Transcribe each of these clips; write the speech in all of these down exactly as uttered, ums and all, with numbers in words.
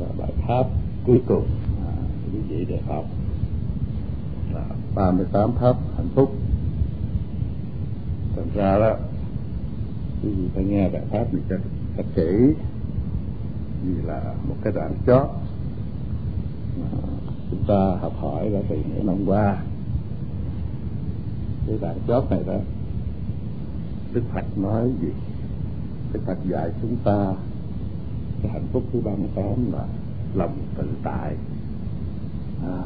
là bài pháp cuối cùng à, quý vị được học là ba mươi tám pháp hạnh phúc. Thật ra đó quý vị phải nghe bài pháp này cho thật kỹ, vì là một cái đoạn chót mà chúng ta học hỏi đã từ những năm qua. Cái đoạn chót này đó Đức Phật nói gì? Đức Phật dạy chúng ta cái hạnh phúc thứ ba mươi tám là lòng tự tại à,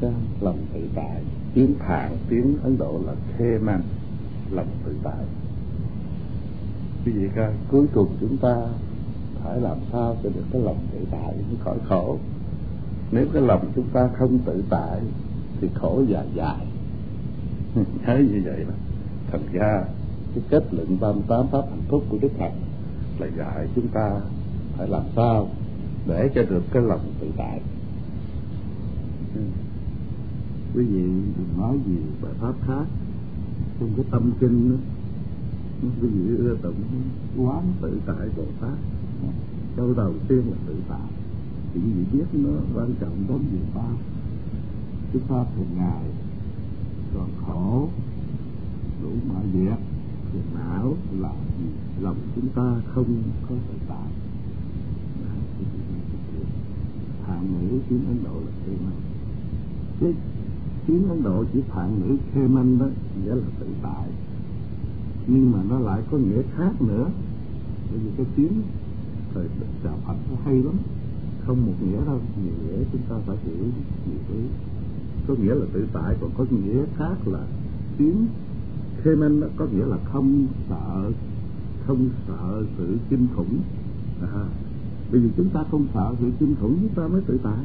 cái lòng tự tại, tiếng Phạn, tiếng Ấn Độ là khê man, lòng tự tại. Quý vị coi, cuối cùng chúng ta phải làm sao cho được cái lòng tự tại mới khỏi khổ. Nếu cái lòng chúng ta không tự tại thì khổ dài dài. Thấy như vậy đó. Thật ra cái kết luận ba mươi tám pháp hạnh phúc của Đức Phật là dạy chúng ta phải làm sao để cho được cái lòng tự tại. Quý vị đừng nói gì bài pháp khác, trong cái tâm kinh đó, quý vị ưa tụng quán tự tại Bồ Tát. Câu đầu tiên là tự tại, thì quý vị biết nó quan trọng đến nhiều pháp. Cái pháp thường ngày còn khổ đủ mọi việc, phiền não là gì? Lòng chúng ta không có tự tại. Phạn ngữ tiếng Ấn Độ là khê man. Cái tiếng Ấn Độ chỉ phạn ngữ khê man đó nghĩa là tự tại, nhưng mà nó lại có nghĩa khác nữa. Bởi vì cái tiếng thời đạo Phật nó hay lắm, không một nghĩa đâu, nhiều nghĩa chúng ta phải hiểu nhiều thứ. Có nghĩa là tự tại, còn có nghĩa khác là tiếng khê man, có nghĩa là không sợ, không sợ sự kinh khủng. À, bởi vì chúng ta không sợ sự kinh khủng chúng ta mới tự tại.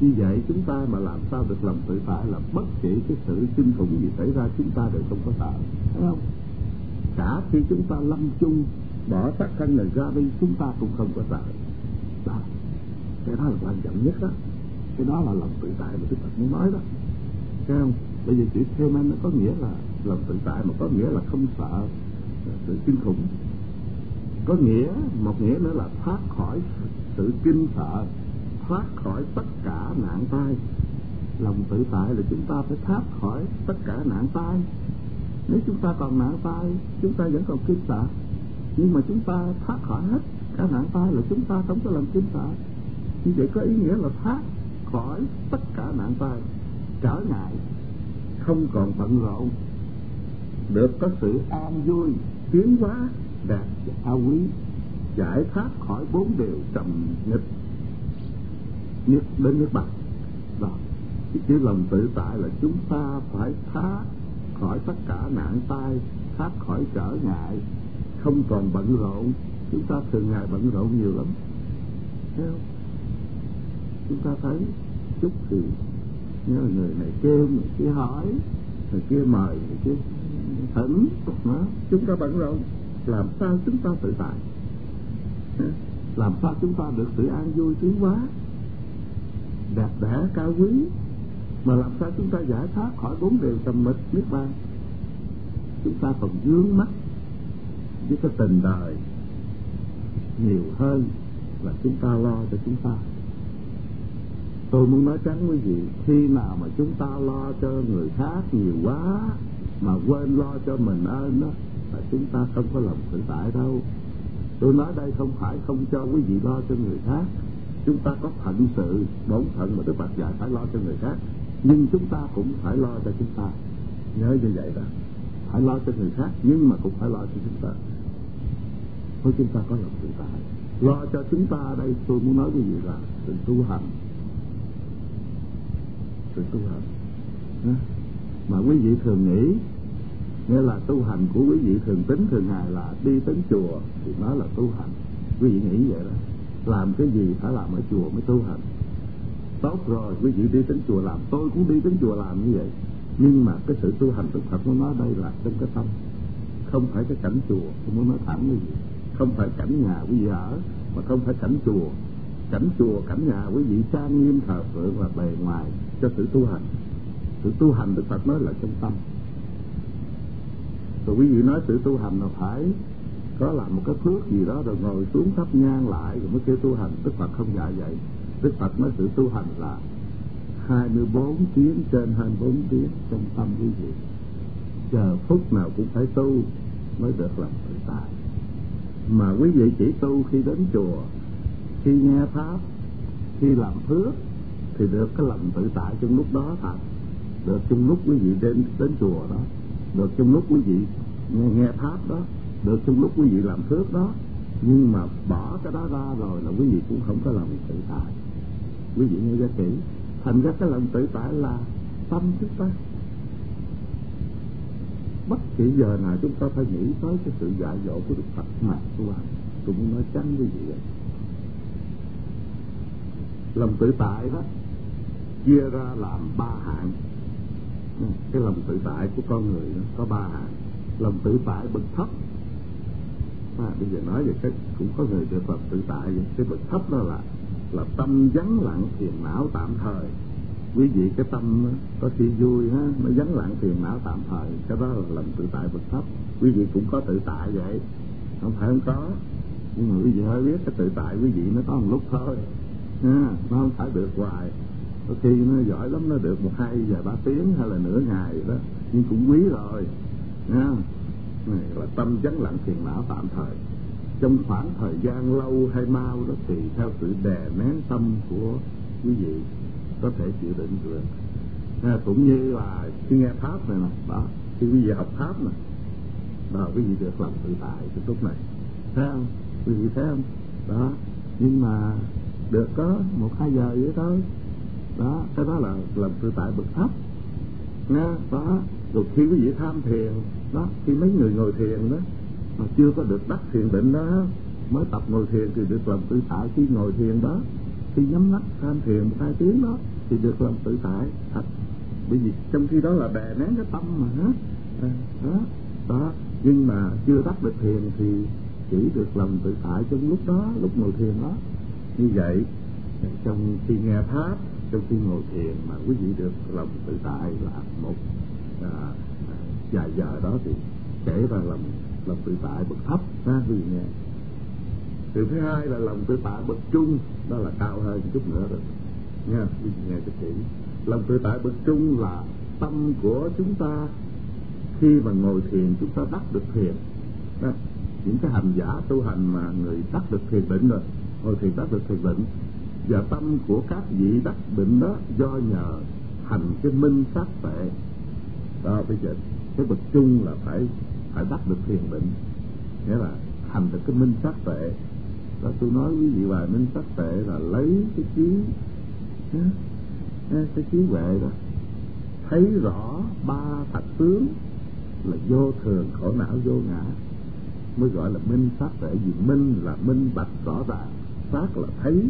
Như vậy chúng ta mà làm sao được lòng tự tại là bất kỳ cái sự kinh khủng gì xảy ra chúng ta đều không có sợ, phải không? Cả khi chúng ta lâm chung bỏ sát thân là ra đi chúng ta cũng không có sợ. Đó, cái đó là quan trọng nhất đó. Cái đó là lòng tự tại mà Đức Phật muốn nói đó, thấy không? Bởi vì chữ khê man nó có nghĩa là lòng tự tại, mà có nghĩa là không sợ sự kinh khủng. Có nghĩa, một nghĩa nữa là thoát khỏi sự kinh sợ, thoát khỏi tất cả nạn tai. Lòng tự tại là chúng ta phải thoát khỏi tất cả nạn tai. Nếu chúng ta còn nạn tai, chúng ta vẫn còn kinh sợ, nhưng mà chúng ta thoát khỏi hết cả nạn tai là chúng ta không có làm kinh sợ. Như vậy có ý nghĩa là thoát khỏi tất cả nạn tai, trở ngại, không còn bận rộn, được có sự an vui, tiến hóa, đạt cao quý, giải thoát khỏi bốn điều trầm nghịch, nhất đến nhất bậc. Đó, cái chữ lòng tự tại là chúng ta phải thoát khỏi tất cả nạn tai, thoát khỏi trở ngại, không còn bận rộn. Chúng ta thường ngày bận rộn nhiều lắm, thấy không? Chúng ta thấy chút thì như là người này kêu, người kia hỏi, người kia mời, người kia thỉnh, đó. Chúng ta bận rộn, làm sao chúng ta tự tại? Làm sao chúng ta được sự an vui tiến hóa, đẹp đẽ cao quý, mà làm sao chúng ta giải thoát khỏi bốn điều trầm mịch niết bàn? Chúng ta còn vướng mắc với cái tình đời nhiều hơn là chúng ta lo cho chúng ta. Tôi muốn nói trắng quý vị, khi nào mà chúng ta lo cho người khác nhiều quá mà quên lo cho mình ơn đó là chúng ta không có lòng tự tại đâu. Tôi nói đây không phải không cho quý vị lo cho người khác, chúng ta có phận sự, bổn phận mà Đức Phật dạy phải lo cho người khác, nhưng chúng ta cũng phải lo cho chúng ta. Nhớ như vậy đó, phải lo cho người khác nhưng mà cũng phải lo cho chúng ta. Thôi chúng ta có lòng tự tại, lo cho chúng ta đây tôi muốn nói cái gì là sự tu hành, sự tu hành đó. Mà quý vị thường nghĩ, nghĩa là tu hành của quý vị thường tính thường ngày là đi đến chùa thì nó là tu hành. Quý vị nghĩ vậy đó, làm cái gì phải làm ở chùa mới tu hành. Tốt rồi, quý vị đi đến chùa làm, tôi cũng đi đến chùa làm như vậy, nhưng mà cái sự tu hành Đức Phật muốn nói đây là trong cái tâm, không phải cái cảnh chùa. Tôi muốn nói thẳng như vậy, không phải cảnh nhà quý vị ở, mà không phải cảnh chùa. Cảnh chùa, cảnh nhà quý vị trang nghiêm thờ phượng là bề ngoài cho sự tu hành. Sự tu hành Đức Phật nói là trong tâm. Rồi quý vị nói sự tu hành là phải có làm một cái phước gì đó rồi ngồi xuống thắp nhang lại rồi mới kêu tu hành. Đức Phật không dạy vậy. Đức Phật nói sự tu hành là hai mươi bốn tiếng, trên hai mươi bốn tiếng trong tâm quý vị, chờ phút nào cũng phải tu mới được làm tự tại. Mà quý vị chỉ tu khi đến chùa, khi nghe pháp, khi làm phước thì được cái lòng tự tại trong lúc đó thật. Được trong lúc quý vị đến đến chùa đó, được trong lúc quý vị nghe, nghe pháp đó, được trong lúc quý vị làm phước đó. Nhưng mà bỏ cái đó ra rồi là quý vị cũng không có lòng tự tại. Quý vị nghe ra kỹ, thành ra cái lòng tự tại là tâm chúng ta. Bất kỳ giờ nào chúng ta phải nghĩ tới cái sự dạy dỗ của Đức Phật mà tu hành. Tôi muốn nói trắng quý vị vậy. Lòng tự tại đó chia ra làm ba hạng. Cái lòng tự tại của con người đó có ba hạng. Lòng tự tại bậc thấp. À, bây giờ nói về cái cũng có người được lòng tự tại vậy. Cái bậc thấp đó là là tâm vắng lặng phiền não tạm thời. Quý vị cái tâm có khi vui ha, nó vắng lặng phiền não tạm thời, cái đó là lòng tự tại bậc thấp. Quý vị cũng có tự tại vậy, không phải không có, nhưng mà quý vị hơi biết cái tự tại quý vị nó có một lúc thôi. À, nó không phải được hoài. Có khi nó giỏi lắm nó được một hai giờ ba tiếng hay là nửa ngày đó, nhưng cũng quý rồi. À, này là tâm vắng lặng phiền não tạm thời. Trong khoảng thời gian lâu hay mau đó thì theo sự đè nén tâm của quý vị có thể chịu đựng được. À, cũng như là khi nghe pháp này nè, đó, khi quý vị học pháp nè, đó quý vị được lòng tự tại từ lúc này, thấy không? Quý vị thấy không? Đó, nhưng mà được có một hai giờ vậy thôi. Đó, cái đó là lòng tự tại bậc thấp. Nha, đó, rồi khi quý vị tham thiền, đó, khi mấy người ngồi thiền đó, mà chưa có được đắc thiền định đó, mới tập ngồi thiền thì được lòng tự tại khi ngồi thiền đó. Khi nhắm mắt tham thiền một hai tiếng đó thì được lòng tự tại thật. Bởi vì trong khi đó là đè nén cái tâm mà đó. Đó, đó. Nhưng mà chưa đắc được thiền thì chỉ được lòng tự tại trong lúc đó, lúc ngồi thiền đó. Như vậy trong khi nghe pháp, trong khi ngồi thiền mà quý vị được lòng tự tại là một à, vài giờ đó thì kể ra lòng lòng tự tại bậc thấp ha quý vị nghe. Điều thứ hai là lòng tự tại bậc trung, đó là cao hơn chút nữa rồi nha, quý vị nghe cho kỹ. Lòng tự tại bậc trung là tâm của chúng ta khi mà ngồi thiền chúng ta đắc được thiền. Đó, những cái hành giả tu hành mà người đắc được thiền định rồi, ngồi thiền đắc được thiền định, và tâm của các vị đắc định đó do nhờ hành cái minh sát tuệ. Đó, bây giờ cái bậc trung là phải phải đắc được thiền định, nghĩa là hành được cái minh sát tuệ. Đó, tôi nói quý vị bài minh sắc tệ là lấy cái trí cái trí huệ đó thấy rõ ba thật tướng là vô thường, khổ não, vô ngã, mới gọi là minh sắc tệ. Vì minh là minh bạch rõ ràng, sắc là thấy,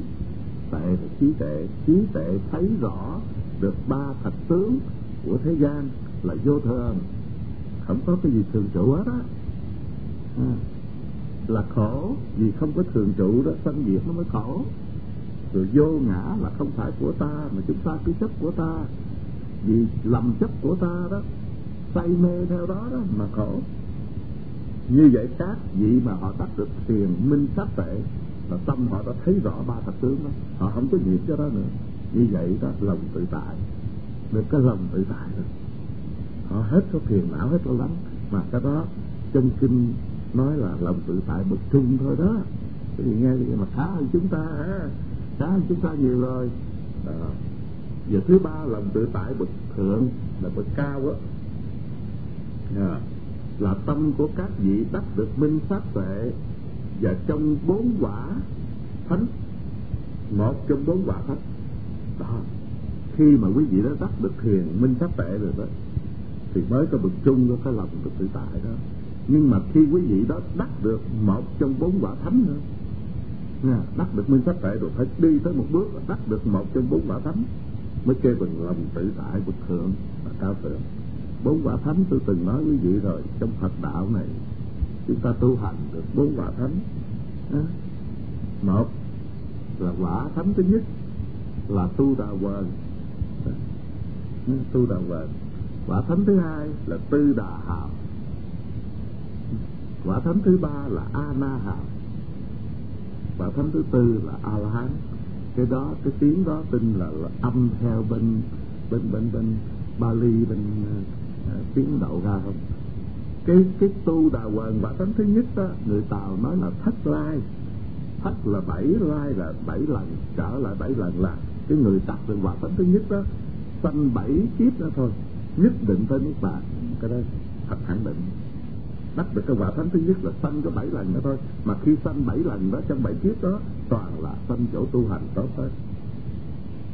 tệ là trí tệ. Trí tệ thấy rõ được ba thật tướng của thế gian là vô thường, không có cái gì thường trụ hết á, là khổ, vì không có thường trụ đó, sanh diệt nó mới khổ. Rồi vô ngã là không phải của ta mà chúng ta cứ chấp của ta, vì lầm chấp của ta đó, say mê theo đó đó mà khổ. Như vậy các vị mà họ đắc được thiền minh sát tuệ là tâm họ đã thấy rõ ba thật tướng đó, họ không có nhiễm cho đó nữa. Như vậy đó lòng tự tại, được cái lòng tự tại rồi họ hết có phiền não, hết lo lắng. Mà cái đó trong kinh nói là lòng tự tại bậc trung thôi đó. Cái gì nghe vậy mà khá hơn chúng ta ha, khá hơn chúng ta nhiều rồi. Đó. Và thứ ba lòng tự tại bậc thượng là bậc cao á, à, là tâm của các vị đắc được minh sát tuệ và trong bốn quả thánh, một trong bốn quả thánh. Đó. Khi mà quý vị đã đắc được thiền minh sát tuệ rồi đó, thì mới có bậc trung, có lòng tự tại đó. Nhưng mà khi quý vị đó đắc được một trong bốn quả thánh nữa, nha, đắc được minh sát tuệ rồi phải đi tới một bước là đắc được một trong bốn quả thánh mới kêu bằng lòng tự tại bậc thượng và cao thượng. Bốn quả thánh tôi từng nói quý vị rồi, trong Phật đạo này chúng ta tu hành được bốn quả thánh. Đó. Một là quả thánh thứ nhất là tu đà hoàn, tu đà hoàn. Quả thánh thứ hai là tư đà hào. Quả thánh thứ ba là A-na-hàm, quả thánh thứ tư là A-la-hán. Cái đó, cái tiếng đó tin là, là âm theo bên bên bên bên Bali, bên uh, tiếng đậu ra không. Cái cái tu đà hoàng quả thánh thứ nhất đó, người Tàu nói là thất lai. Thất là bảy, lai là bảy lần, trở lại bảy lần là cái người tập được quả thánh thứ nhất đó, sanh bảy kiếp đó thôi, nhất định tới nước bạn. Cái đó thật khẳng định. Đắc được cái quả thánh thứ nhất là sanh có bảy lần đó thôi, mà khi sanh bảy lần đó, trong bảy kiếp đó toàn là sanh chỗ tu hành tốt hết.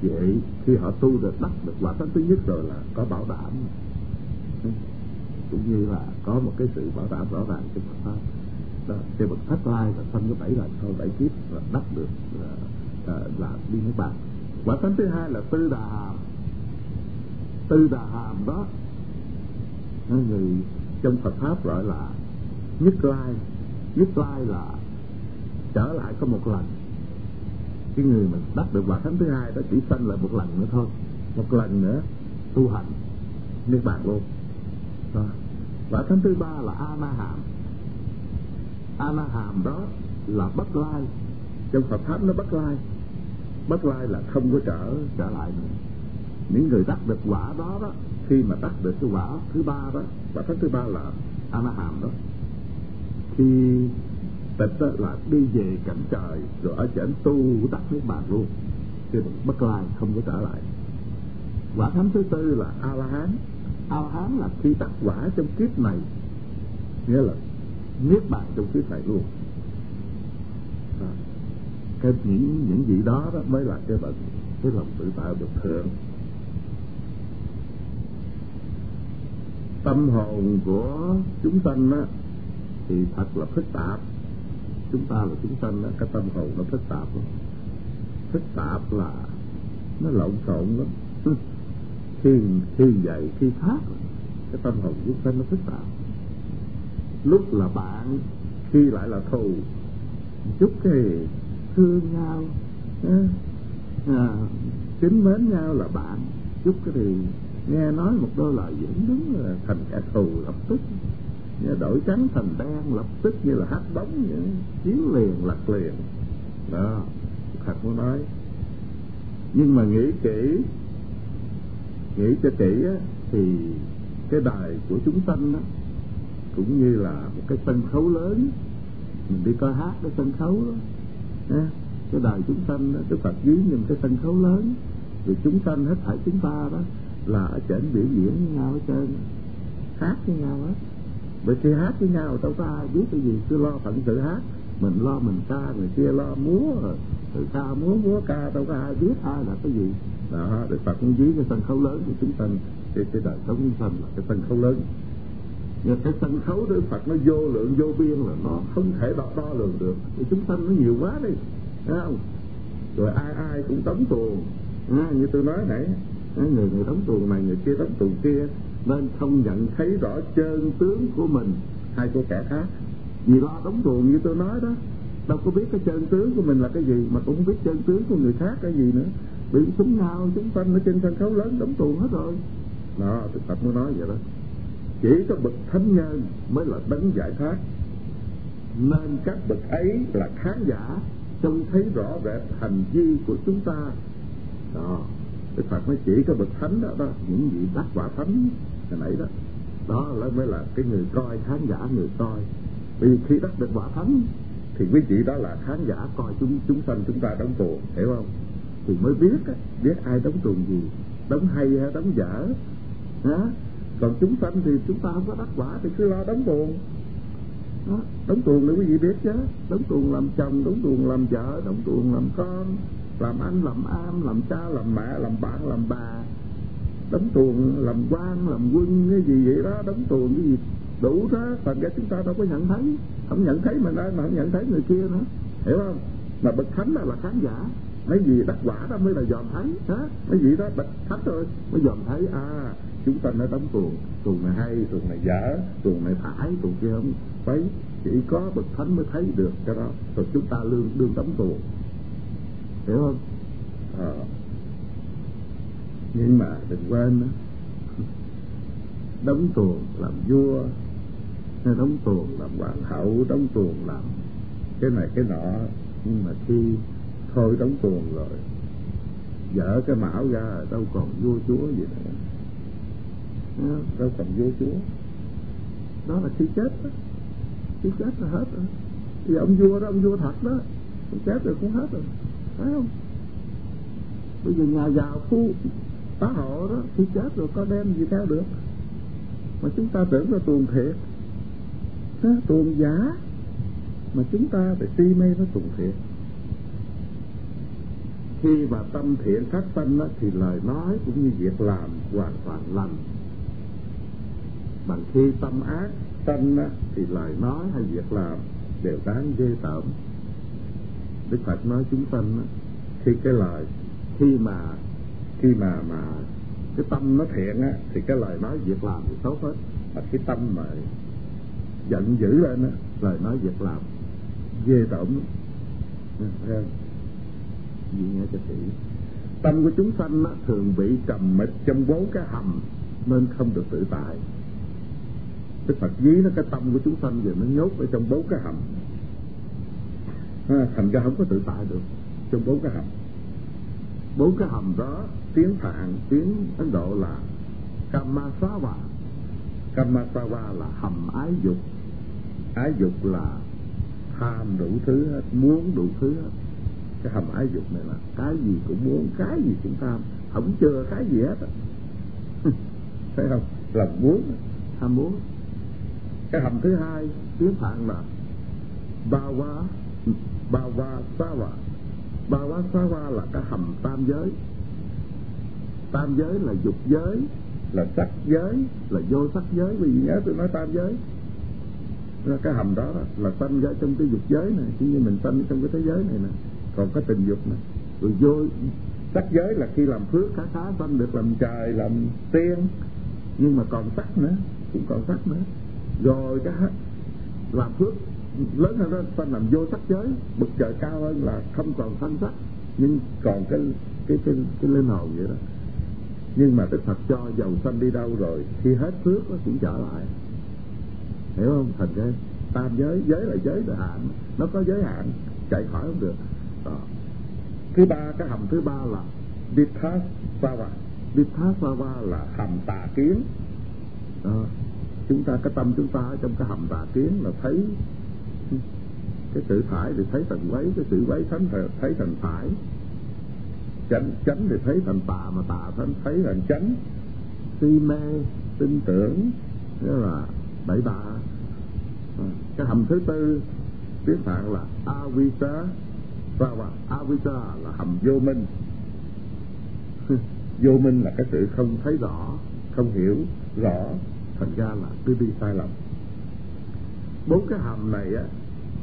Vậy khi họ tu được đắc được quả thánh thứ nhất rồi là có bảo đảm, cũng như là có một cái sự bảo đảm rõ ràng trong Phật pháp. Đó, cái bậc thất lai là sanh có bảy lần sau bảy kiếp là đắc được là, là, là đi nước bạn. Quả thánh thứ hai là tư đà hàm. Tư đà hàm đó người trong Phật pháp gọi là nhất lai. Nhất lai là trở lại có một lần. Cái người mình đắc được quả thánh thứ hai đó chỉ sanh lại một lần nữa thôi, một lần nữa tu hành niết bàn luôn. Đó. Quả thánh thứ ba là a na hàm. A na hàm đó là bất lai. Trong Phật pháp nó bất lai. Bất lai là không có trở trở lại nữa. Những người đắc được quả đó đó, khi mà đắc được cái quả thứ ba đó, quả thánh thứ ba là A-na-hàm đó, khi tịch đó là đi về cảnh trời, rồi ở trên tu đắc nước bàn luôn, chứ bất lai không có trở lại. Quả thánh thứ tư là A-la-hán. A-la-hán là khi đắc quả trong kiếp này, nghĩa là niết bàn trong kiếp này luôn. À, cái những những gì đó, đó mới là cái bệnh cái lòng tự tạo được thượng. Tâm hồn của chúng sanh á thì thật là phức tạp. Chúng ta là chúng sanh á, cái tâm hồn nó phức tạp lắm. Phức tạp là nó lộn xộn lắm. Khi khi vậy khi khác, cái tâm hồn chúng sanh nó phức tạp. Lúc là bạn, khi lại là thù. Chút thì thương nhau, à, kính mến nhau là bạn. Chút cái thì nghe nói một đôi lời vẫn đúng là thành kẻ thù lập tức, đổi trắng thành đen lập tức, như là hát bóng vậy, chiếu liền lật liền đó. Thật muốn nói, nhưng mà nghĩ kỹ, nghĩ cho kỹ á, thì cái đời của chúng sanh đó cũng như là một cái sân khấu lớn. Mình đi coi hát cái sân khấu đó, cái đời chúng sanh đó, cái Phật dưới nhìn cái sân khấu lớn, vì chúng sanh hết thảy chúng ta đó là ở trên biểu diễn với nhau, ở trên hát với nhau hết. Bởi khi hát với nhau đâu có ai biết cái gì, cứ lo phận sự hát, mình lo mình ca, người kia lo múa, từ ca múa múa ca, đâu có ai biết ai là cái gì. Đó, được Phật dưới cái sân khấu lớn của chúng sanh, cái cái đời sống chúng sanh là cái sân khấu lớn. Nhưng cái sân khấu đối Phật nó vô lượng vô biên, là nó không thể đo, đo lường được. Thì chúng sanh nó nhiều quá đi, thấy không? Rồi ai ai cũng đóng tuồng, à, như tôi nói nãy. Người người đóng tuồng này, người kia đóng tuồng kia, nên không nhận thấy rõ chân tướng của mình hay của kẻ khác. Vì lo đóng tuồng như tôi nói đó, đâu có biết cái chân tướng của mình là cái gì, mà cũng không biết chân tướng của người khác cái gì nữa. Bị súng ngao chúng sanh ở trên sân khấu lớn đóng tuồng hết rồi. Đó, thực tập mới nói vậy đó. Chỉ có bậc thánh nhân mới là đấng giải thoát, nên các bậc ấy là khán giả trông thấy rõ rệt hành vi của chúng ta. Đó, Đức Phật mới chỉ có bậc thánh đó, đó những vị đắc quả thánh hồi nãy đó, đó là mới là cái người coi, khán giả người coi. Bởi vì khi đắc được quả thánh thì quý vị đó là khán giả coi chúng chúng sanh chúng ta đóng tuồng, hiểu không? Thì mới biết biết ai đóng tuồng gì, đóng hay hay đóng dở. Đó. Còn chúng sanh thì chúng ta không có đắc quả thì cứ lo đóng tuồng. Đó. Đóng tuồng để quý vị biết chứ, đóng tuồng làm chồng, đóng tuồng làm vợ, đóng tuồng làm con, làm anh, làm am, làm cha, làm mẹ, làm bạn, làm bà. Đóng tuồng làm quan, làm quân, cái gì vậy đó. Đóng tuồng cái gì đủ đó. Thành ra chúng ta đâu có nhận thấy. Không nhận thấy mình ai mà không nhận thấy người kia nữa, hiểu không? Mà bậc thánh đó là khán giả. Mấy gì đắc quả đó mới là dòm thấy. Mấy gì đó bậc thánh thôi mới dòm thấy. À, chúng ta nó đóng tuồng, tuồng này hay, tuồng này dở, tuồng này phải, tuồng kia không phải. Chỉ có bậc thánh mới thấy được cái đó. Rồi chúng ta lương đương đóng tuồng, hiểu không? À, nhưng mà đừng quên đó, đóng tuồng làm vua, nó đóng tuồng làm hoàng hậu, đóng tuồng làm cái này cái nọ. Nhưng mà khi thôi đóng tuồng rồi, dỡ cái mão ra đâu còn vua chúa gì nữa, đó, đâu còn vua chúa. Đó là khi chết đó, khi chết là hết rồi. Thì ông vua đó, ông vua thật đó, ông chết rồi cũng hết rồi, phải không? Bây giờ nhà giàu phu tá hộ đó, khi chết rồi có đem gì theo được. Mà chúng ta tưởng là tuồng thiệt, nó tuồng giả, mà chúng ta phải si mê nó tuồng thiệt. Khi mà tâm thiện phát tâm đó, thì lời nói cũng như việc làm hoàn toàn lành. Bằng khi tâm ác sanh đó, thì lời nói hay việc làm đều đáng ghê tởm. Đức Phật nói chúng sanh đó, khi cái lời khi mà khi mà mà cái tâm nó thiện á, thì cái lời nói việc làm thì tốt hết. Mà cái tâm mà giận dữ lên á, lời nói việc làm ghê tởm. Thấy không? Vì nghe cho kỹ, tâm của chúng sanh á, thường bị trầm mịch trong bốn cái hầm nên không được tự tại. Đức Phật ví nó cái tâm của chúng sanh giờ nó nhốt ở trong bốn cái hầm, à, thành ra không có tự tại được trong bốn cái hầm. Bốn cái hầm đó tiếng Phạn, tiếng Ấn Độ là Kamasawa. Kamasawa là hầm ái dục. Ái dục là tham đủ thứ hết, muốn đủ thứ hết. Cái hầm ái dục này là cái gì cũng muốn, cái gì cũng tham, không chừa cái gì hết. Thấy không? Là muốn, tham muốn. Cái hầm thứ hai tiếng Phạn là Bawa, Bawasawa. Bawasawa là cái hầm tam giới. Tam giới là dục giới, là sắc giới, là vô sắc giới. Vì nhớ tôi nói tam giới, cái hầm đó là sanh ra trong cái dục giới này, chứ như mình sanh trong cái thế giới này nè, còn có tình dục này. Rồi vô sắc giới là khi làm phước khá khá sanh được làm trời, làm tiên, nhưng mà còn sắc nữa, cũng còn sắc nữa. Rồi cái làm phước lớn hơn đó sanh làm vô sắc giới, bực trời cao hơn là không còn sanh sắc, nhưng còn cái cái cái, cái linh hồn vậy đó. Nhưng mà Đức Phật cho dầu sanh đi đâu rồi, khi hết phước nó cũng trở lại, hiểu không? Thành cái tam giới, giới là giới là hạn, nó có giới hạn, chạy khỏi không được. Đó. Thứ ba, cái hầm thứ ba là Vipassava. Vipassava là hầm tà kiến. Đó. Chúng ta, cái tâm chúng ta ở trong cái hầm tà kiến là thấy cái sự thải thì thấy thành quấy, cái sự quấy thánh thì thấy thành thải, chánh chánh thì thấy thành tà, mà tà thánh thấy thành chánh. Si mê tin tưởng đó là bậy bạ. Cái hầm thứ tư tiếng Phạn là Avijja. Avijja là hầm vô minh. Vô minh là cái sự không thấy rõ, không hiểu rõ, thành ra là cứ đi sai lầm. Bốn cái hầm này á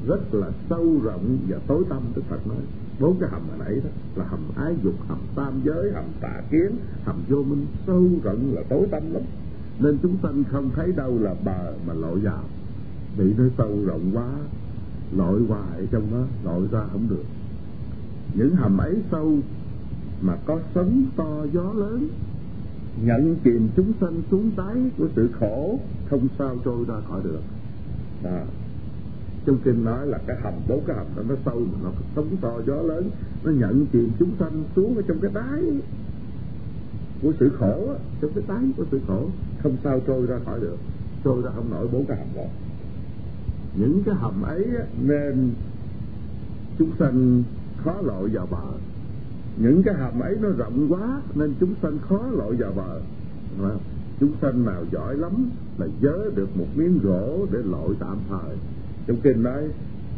rất là sâu rộng và tối tăm. Đức Phật nói bốn cái hầm hồi nãy đó là hầm ái dục, hầm tam giới, hầm tà kiến, hầm vô minh, sâu rộng là tối tăm lắm. Nên chúng sanh không thấy đâu là bờ mà lội vào, bị nó sâu rộng quá, lội hoài trong đó, lội ra không được. Những hầm ấy sâu mà có sóng to gió lớn nhận chìm chúng sanh xuống đáy của sự khổ, không sao trôi ra khỏi được. Đó. Trong kinh nói là cái hầm, bốn cái hầm đó nó sâu mà nó sóng to gió lớn, nó nhận chìm chúng sanh xuống ở trong cái đáy của sự khổ á, trong cái đáy của sự khổ, không sao trôi ra khỏi được, trôi ra không nổi bốn cái hầm đó. Những cái hầm ấy nên chúng sanh khó lội vào bờ. Những cái hầm ấy nó rộng quá nên chúng sanh khó lội vào bờ. Chúng sanh nào giỏi lắm là vớ được một miếng gỗ để lội tạm thời. Trong kinh nói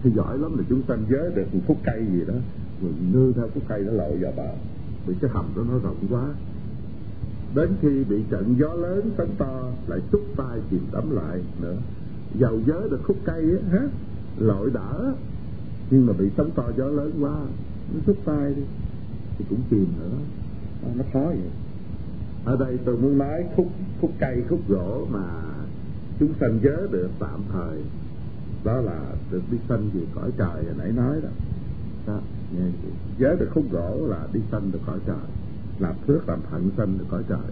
thì giỏi lắm là chúng sanh vớ được một khúc cây gì đó, rồi nưa theo khúc cây nó lội vào bờ, vì cái hầm đó nó rộng quá. Đến khi bị trận gió lớn sóng to lại xúc tay chìm đắm lại nữa, dầu vớ được khúc cây á, hết lội đỡ, nhưng mà bị sóng to gió lớn quá nó xúc tay đi thì cũng chìm nữa. Đó, nó khó vậy. Ở đây tôi muốn nói khúc khúc cây, khúc gỗ mà chúng sanh vớ được tạm thời, đó là được đi sanh về cõi trời hồi nãy nói đó. Đó, nghe chị. Vớ được khúc gỗ là đi sanh được cõi trời, làm phước làm phận sanh được cõi trời,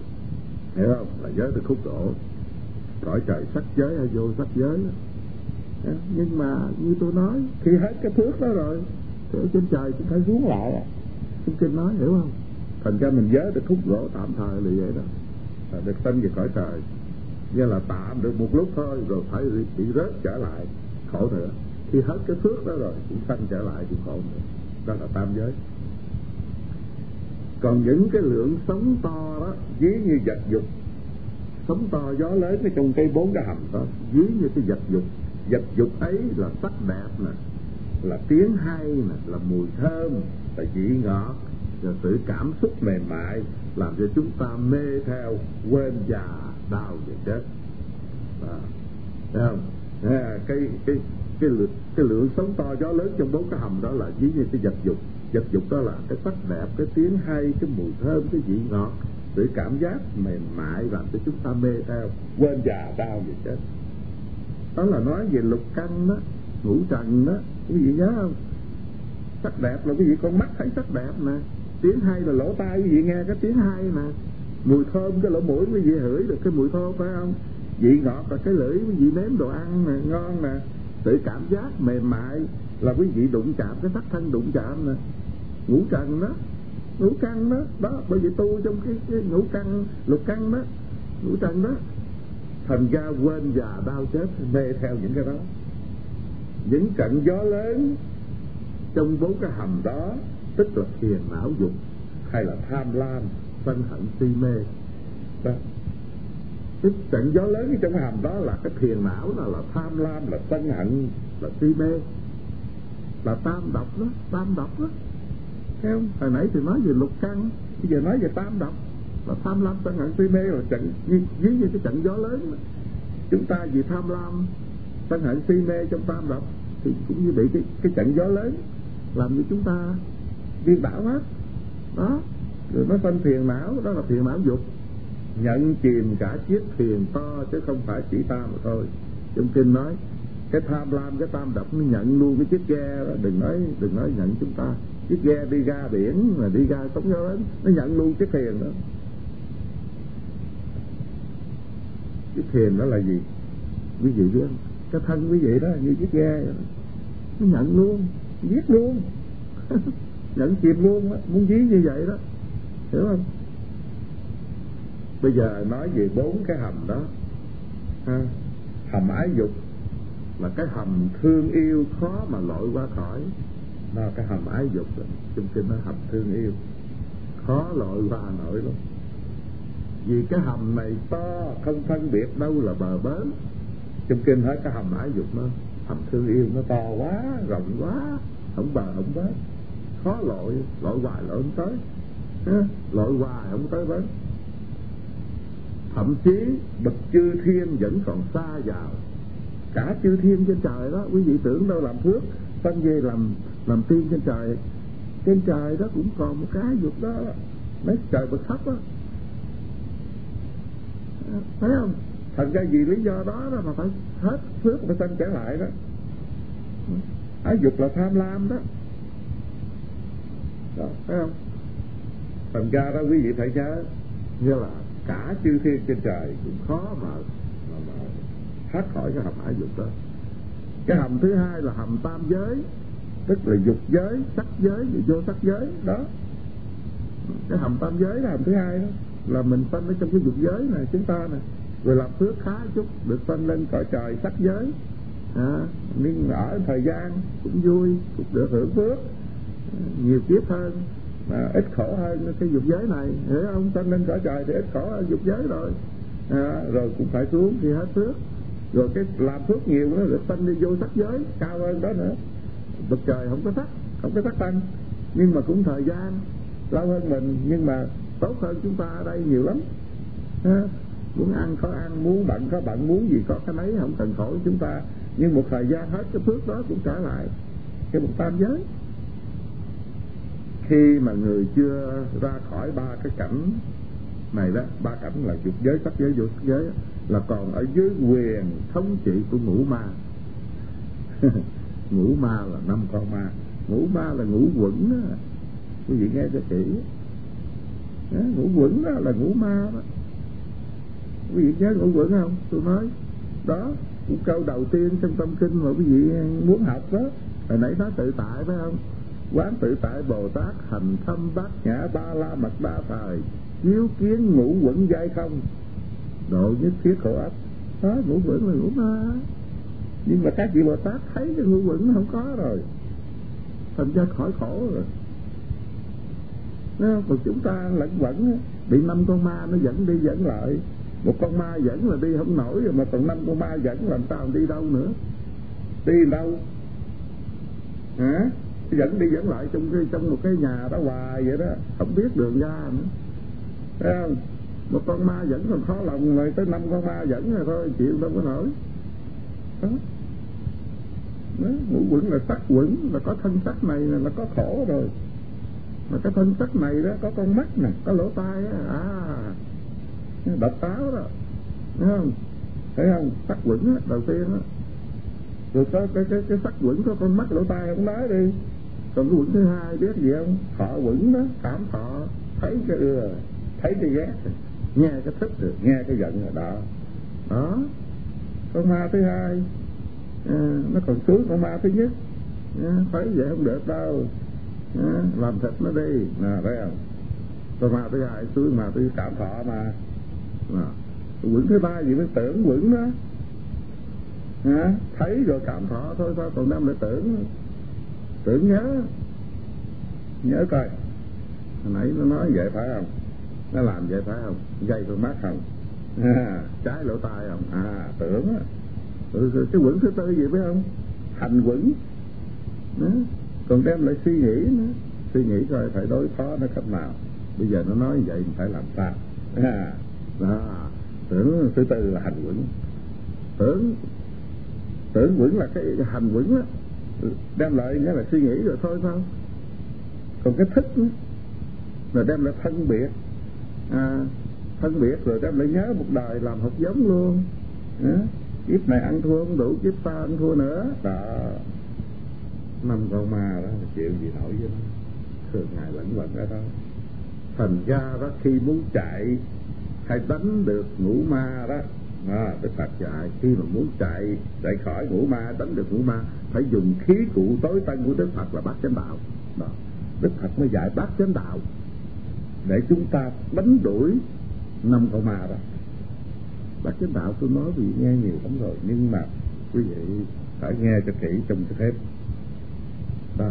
hiểu không? Là vớ được khúc gỗ, cõi trời sắc giới hay vô sắc giới đó. Nhưng mà như tôi nói, khi hết cái phước đó rồi thì ở trên trời cũng phải xuống lại. Trong kinh nói, hiểu không? Thành ra mình giới được khúc gỗ tạm thời là vậy đó, là được sanh về cõi trời, nghĩa là tạm được một lúc thôi rồi phải bị rớt trở lại khổ nữa. Khi hết cái phước đó rồi cũng sanh trở lại thì khổ nữa. Đó là tam giới. Còn những cái lượng sóng to đó, ví như vật dục, sóng to gió lớn ở trong cây bốn cái hầm đó, ví như cái vật dục. Vật dục ấy là sắc đẹp nè, là tiếng hay nè, là mùi thơm, là vị ngọt, là sự cảm xúc mềm mại, làm cho chúng ta mê theo, quên già đau và chết. À, thấy không? À, cái cái cái lượng cái lượng sóng to gió lớn trong bốn cái hầm đó là ví như cái vật dục. Vật dục đó là cái sắc đẹp, cái tiếng hay, cái mùi thơm, cái vị ngọt, sự cảm giác mềm mại làm cho chúng ta mê theo, quên già đau và chết. Đó là nói về lục căn đó, ngũ trần đó, quý vị nhớ không? Sắc đẹp là quý vị con mắt thấy sắc đẹp nè, tiếng hay là lỗ tai quý vị nghe cái tiếng hay nè, mùi thơm cái lỗ mũi quý vị hửi được cái mùi thơm, phải không? Vị ngọt là cái lưỡi quý vị nếm đồ ăn nè, ngon nè, sự cảm giác mềm mại là quý vị đụng chạm cái sắc thân đụng chạm nè, ngũ trần đó, ngũ căn đó, đó bởi vì tu trong cái, cái ngũ căn, lục căn đó, ngũ trần đó. Thành ra quên già đau chết, mê theo những cái đó. Những trận gió lớn trong bốn cái hầm đó, tức là phiền não dục, hay là tham lam, sân hận, si mê đó. Cái trận gió lớn trong cái hầm đó là cái phiền não, là, là tham lam, là sân hận, là si mê, là tam độc đó, tam độc đó. Thấy không? Hồi nãy thì nói về lục căn, bây giờ nói về tam độc. Mà tham lam sân hận si mê là trận như, như, như cái trận gió lớn đó. Chúng ta vì tham lam sân hận si mê trong tam độc thì cũng như bị cái, cái trận gió lớn làm cho chúng ta điên đảo hết đó, rồi nó sanh phiền não, đó là phiền não dục. Nhận chìm cả chiếc thuyền to chứ không phải chỉ ta mà thôi. Trong kinh nói cái tham lam, cái tam độc nó nhận luôn cái chiếc ghe đó, đừng nói đừng nói nhận chúng ta, chiếc ghe đi ra biển mà đi ra sóng gió lớn nó nhận luôn chiếc thuyền đó. Cái thiền đó là gì? Quý vị biết không? Cái thân quý vị đó như chiếc ghe, nó nhận luôn, giết luôn, nhận chìm luôn đó. Muốn dí như vậy đó, hiểu không? Bây giờ nói về bốn cái hầm đó ha. Hầm ái dục là cái hầm thương yêu khó mà lội qua khỏi. Nó cái hầm ái dục đó. Trong kinh nó hầm thương yêu khó lội qua nổi lắm. Vì cái hầm này to không phân biệt đâu là bờ bến. Trong kinh hết cái hầm ái dục nó, hầm thương yêu nó to quá, rộng quá, không bờ không bến, khó lội, lội hoài lội không tới, lội hoài không tới bến. Thậm chí bậc chư thiên vẫn còn xa vào. Cả chư thiên trên trời đó, quý vị tưởng đâu làm phước sanh về làm làm tiên trên trời. Trên trời đó cũng còn một cái dục đó, mấy trời bậc thấp đó, thấy không? Thành ra vì lý do đó đó mà phải hết phước mà sanh trở lại đó. Ái dục là tham lam đó, đó thấy không? Thành ra đó quý vị phải nhớ, như là cả chư thiên trên trời cũng khó mà, mà, mà thoát khỏi cái hầm ái dục đó. Cái hầm thứ hai là hầm tam giới, tức là dục giới, sắc giới, vô sắc giới đó. Cái hầm tam giới là hầm thứ hai đó, là mình sanh ở trong cái dục giới này chúng ta nè, rồi làm phước khá chút được sanh lên cõi trời sắc giới à, nhưng ở thời gian cũng vui, cũng được hưởng phước nhiều kiếp hơn mà ít khổ hơn cái dục giới này, hiểu không? Sanh lên cõi trời thì ít khổ hơn dục giới rồi à, rồi cũng phải xuống thì hết phước, rồi cái làm phước nhiều nó được sanh đi vô sắc giới cao hơn đó nữa. Bậc trời không có sắc, không có sắc tăng, nhưng mà cũng thời gian lâu hơn mình, nhưng mà tốt hơn chúng ta ở đây nhiều lắm ha. Muốn ăn có ăn, muốn bận có bận, muốn gì có cái nấy, không cần khổ chúng ta. Nhưng một thời gian hết cái phước đó cũng trở lại cái bậc tam giới. Khi mà người chưa ra khỏi ba cái cảnh này đó, ba cảnh là dục giới, sắc giới, vô sắc giới đó, là còn ở dưới quyền thống trị của ngũ ma. Ngũ ma là năm con ma, ngũ ma là ngũ quẩn đó, quý vị nghe cho kỹ. Đó, ngũ quẩn đó là ngũ ma đó, quý vị nhớ ngũ quẩn không? Tôi nói đó, câu đầu tiên trong tâm kinh mà quý vị muốn học đó, hồi nãy nói tự tại phải không? Quán tự tại Bồ Tát hành thâm bát nhã ba la mật ba thời, chiếu kiến ngũ uẩn giai không, độ nhất thiết khổ ách. Đó, ngũ uẩn là ngũ ma, nhưng mà các vị Bồ Tát thấy cái ngũ uẩn nó không có rồi, thành ra khỏi khổ rồi. Nếu còn chúng ta lẫn quẩn bị năm con ma nó dẫn đi dẫn lại, một con ma dẫn là đi không nổi rồi, mà còn năm con ma dẫn làm sao đi đâu nữa, đi đâu hả? Dẫn đi dẫn lại trong cái, trong một cái nhà đó hoài vậy đó, không biết đường ra nữa, thấy không? Một con ma dẫn còn khó lòng rồi, tới năm con ma dẫn rồi thôi chịu đâu có nổi đó. Đó, ngũ quẩn là sắc quẩn, là có thân sắc này là có khổ rồi, mà cái thân sắc này đó có con mắt nè, có lỗ tai á, à độc táo đó, thấy không? Thấy không? Sắc quẩn á, đầu tiên á, rồi có cái cái cái sắc quẩn có con mắt lỗ tai không nói đi, còn cái quẩn thứ hai biết gì không? Thọ quẩn đó, cảm thọ, thấy cái ưa, thấy cái ghét, nghe cái thích được, nghe cái giận rồi đó, đó. Con ma thứ hai, à, nó còn xuống con ma thứ nhất, à, thấy vậy không được đâu. À, làm thịt nó đi nè, thấy không? Còn mà thứ hai xui mà tôi cảm thọ mà nè. Quẩn thứ ba gì mới tưởng quẩn đó, à, thấy rồi cảm thọ thôi thôi, còn năm là tưởng tưởng nhớ nhớ coi, hồi nãy nó nói vậy phải không, nó làm vậy phải không, gây con mắt không, à, trái lỗ tai không, à tưởng á. Ừ, cái quẩn thứ tư gì phải không, hành quẩn đó. Còn đem lại suy nghĩ nữa, suy nghĩ coi phải đối phó nó cách nào, bây giờ nó nói vậy mình phải làm sao, à, đó. Tưởng thứ tư là hành quẩn, tưởng tưởng quẩn là cái hành quẩn đó, đem lại nghĩa là suy nghĩ rồi thôi sao. Còn cái thích nữa rồi đem lại phân biệt, à, phân biệt rồi đem lại nhớ một đời làm hột giống luôn, à, kiếp này ăn thua không đủ kiếp ta ăn thua nữa đó. Năm con ma đó là chịu gì nổi với nó, thường ngày lẫn quẩn ở đó. Thành ra đó khi muốn chạy hay đánh được ngũ ma đó, à, Đức Phật dạy khi mà muốn chạy chạy khỏi ngũ ma, đánh được ngũ ma phải dùng khí cụ tối tân của Đức Phật là bát chánh đạo đó. Đức Phật mới dạy bát chánh đạo để chúng ta đánh đuổi năm con ma đó. Bát chánh đạo tôi nói vì nghe nhiều lắm rồi, nhưng mà quý vị phải nghe cho kỹ trong cái thép đó.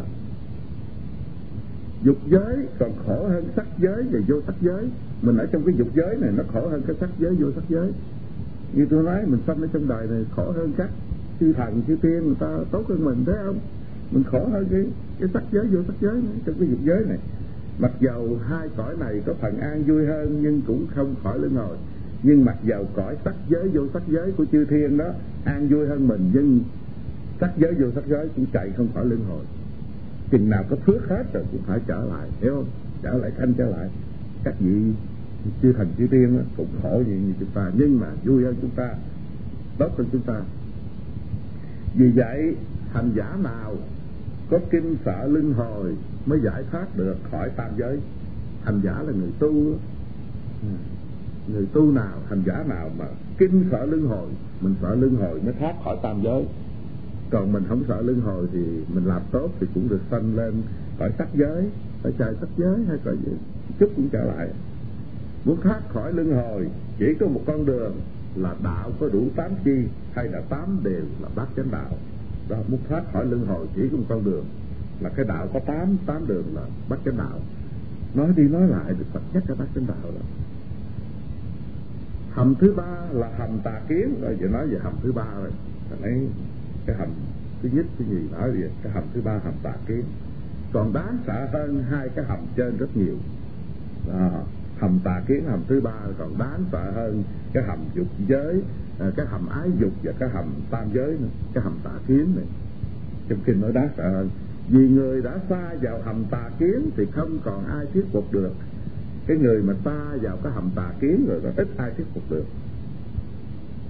Dục giới còn khổ hơn sắc giới và vô sắc giới. Mình ở trong cái dục giới này nó khổ hơn cái sắc giới, vô sắc giới. Như tôi nói mình sanh ở trong đời này khổ hơn các chư thần chư tiên, người ta tốt hơn mình, thấy không? Mình khổ hơn cái, cái sắc giới vô sắc giới này, trong cái dục giới này. Mặc dầu hai cõi này có phần an vui hơn, nhưng cũng không khỏi lưng hồi. Nhưng mặc dầu cõi sắc giới vô sắc giới của chư thiên đó an vui hơn mình, nhưng sắc giới vô sắc giới cũng chạy không khỏi luân hồi. Chừng nào có phước hết rồi cũng phải trở lại, hiểu không? Trở lại thanh trở lại. Các vị chư thần chư tiên đó, cũng khổ gì như chúng ta, nhưng mà vui hơn chúng ta, tốt hơn chúng ta. Vì vậy hành giả nào có kinh sợ luân hồi mới giải thoát được khỏi tam giới. Hành giả là người tu, người tu nào, hành giả nào mà kinh sợ luân hồi, mình sợ luân hồi mới thoát khỏi tam giới. Còn mình không sợ luân hồi thì mình làm tốt thì cũng được sanh lên khỏi sắc giới, khỏi trời sắc giới hay cõi gì, chút cũng trở lại. Muốn thoát khỏi luân hồi chỉ có một con đường là đạo có đủ tám chi hay là tám điều là bát chánh đạo. Đó, muốn thoát khỏi luân hồi chỉ có một con đường là cái đạo có tám, tám đường là bát chánh đạo. Nói đi nói lại được Phật nhất là bát chánh đạo đó. Hầm thứ ba là hầm tà kiến, rồi giờ nói về hầm thứ ba rồi. Đấy, cái hầm thứ nhất thứ nhì nói liền, cái hầm thứ ba hầm tà kiến còn đáng sợ hơn hai cái hầm trên rất nhiều. Đó, hầm tà kiến hầm thứ ba còn đáng sợ hơn cái hầm dục giới, cái hầm ái dục và cái hầm tam giới nữa. Cái hầm tà kiến này trong kinh nói đáng sợ hơn, vì người đã sa vào hầm tà kiến thì không còn ai thuyết phục được. Cái người mà sa vào cái hầm tà kiến rồi nó ít ai thuyết phục được,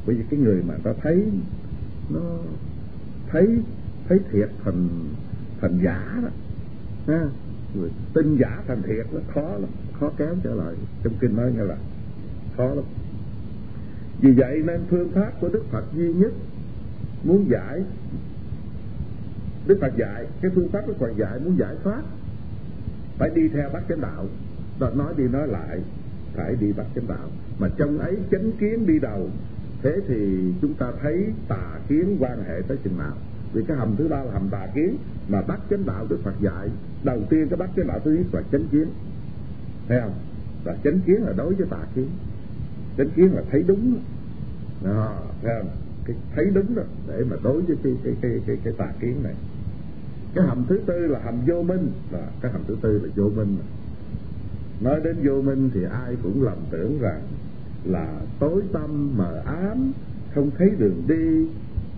bởi vì cái người mà ta thấy nó thấy thấy thiệt thành thành giả đó, ha, người tin giả thành thiệt nó khó lắm, khó kéo trở lại. Trong kinh nói nghe là khó lắm. Vì vậy nên phương pháp của Đức Phật duy nhất muốn giải. Đức Phật dạy cái phương pháp Đức Phật dạy muốn giải thoát phải đi theo bát chánh đạo, và nói đi nói lại phải đi bát chánh đạo, mà trong ấy chánh kiến đi đầu. Thế thì chúng ta thấy tà kiến quan hệ tới chừng nào, vì cái hầm thứ ba là hầm tà kiến, mà bát chánh đạo Đức Phật dạy đầu tiên cái bát chánh đạo thứ nhất là chánh kiến, thấy không? Và chánh kiến là đối với tà kiến, chánh kiến là thấy đúng đó, thấy không? Cái thấy đúng đó để mà đối với cái cái cái cái, cái tà kiến này. Cái hầm thứ tư là hầm vô minh, là cái hầm thứ tư là vô minh. Nói đến vô minh thì ai cũng lầm tưởng rằng là tối tăm mờ ám, không thấy đường đi.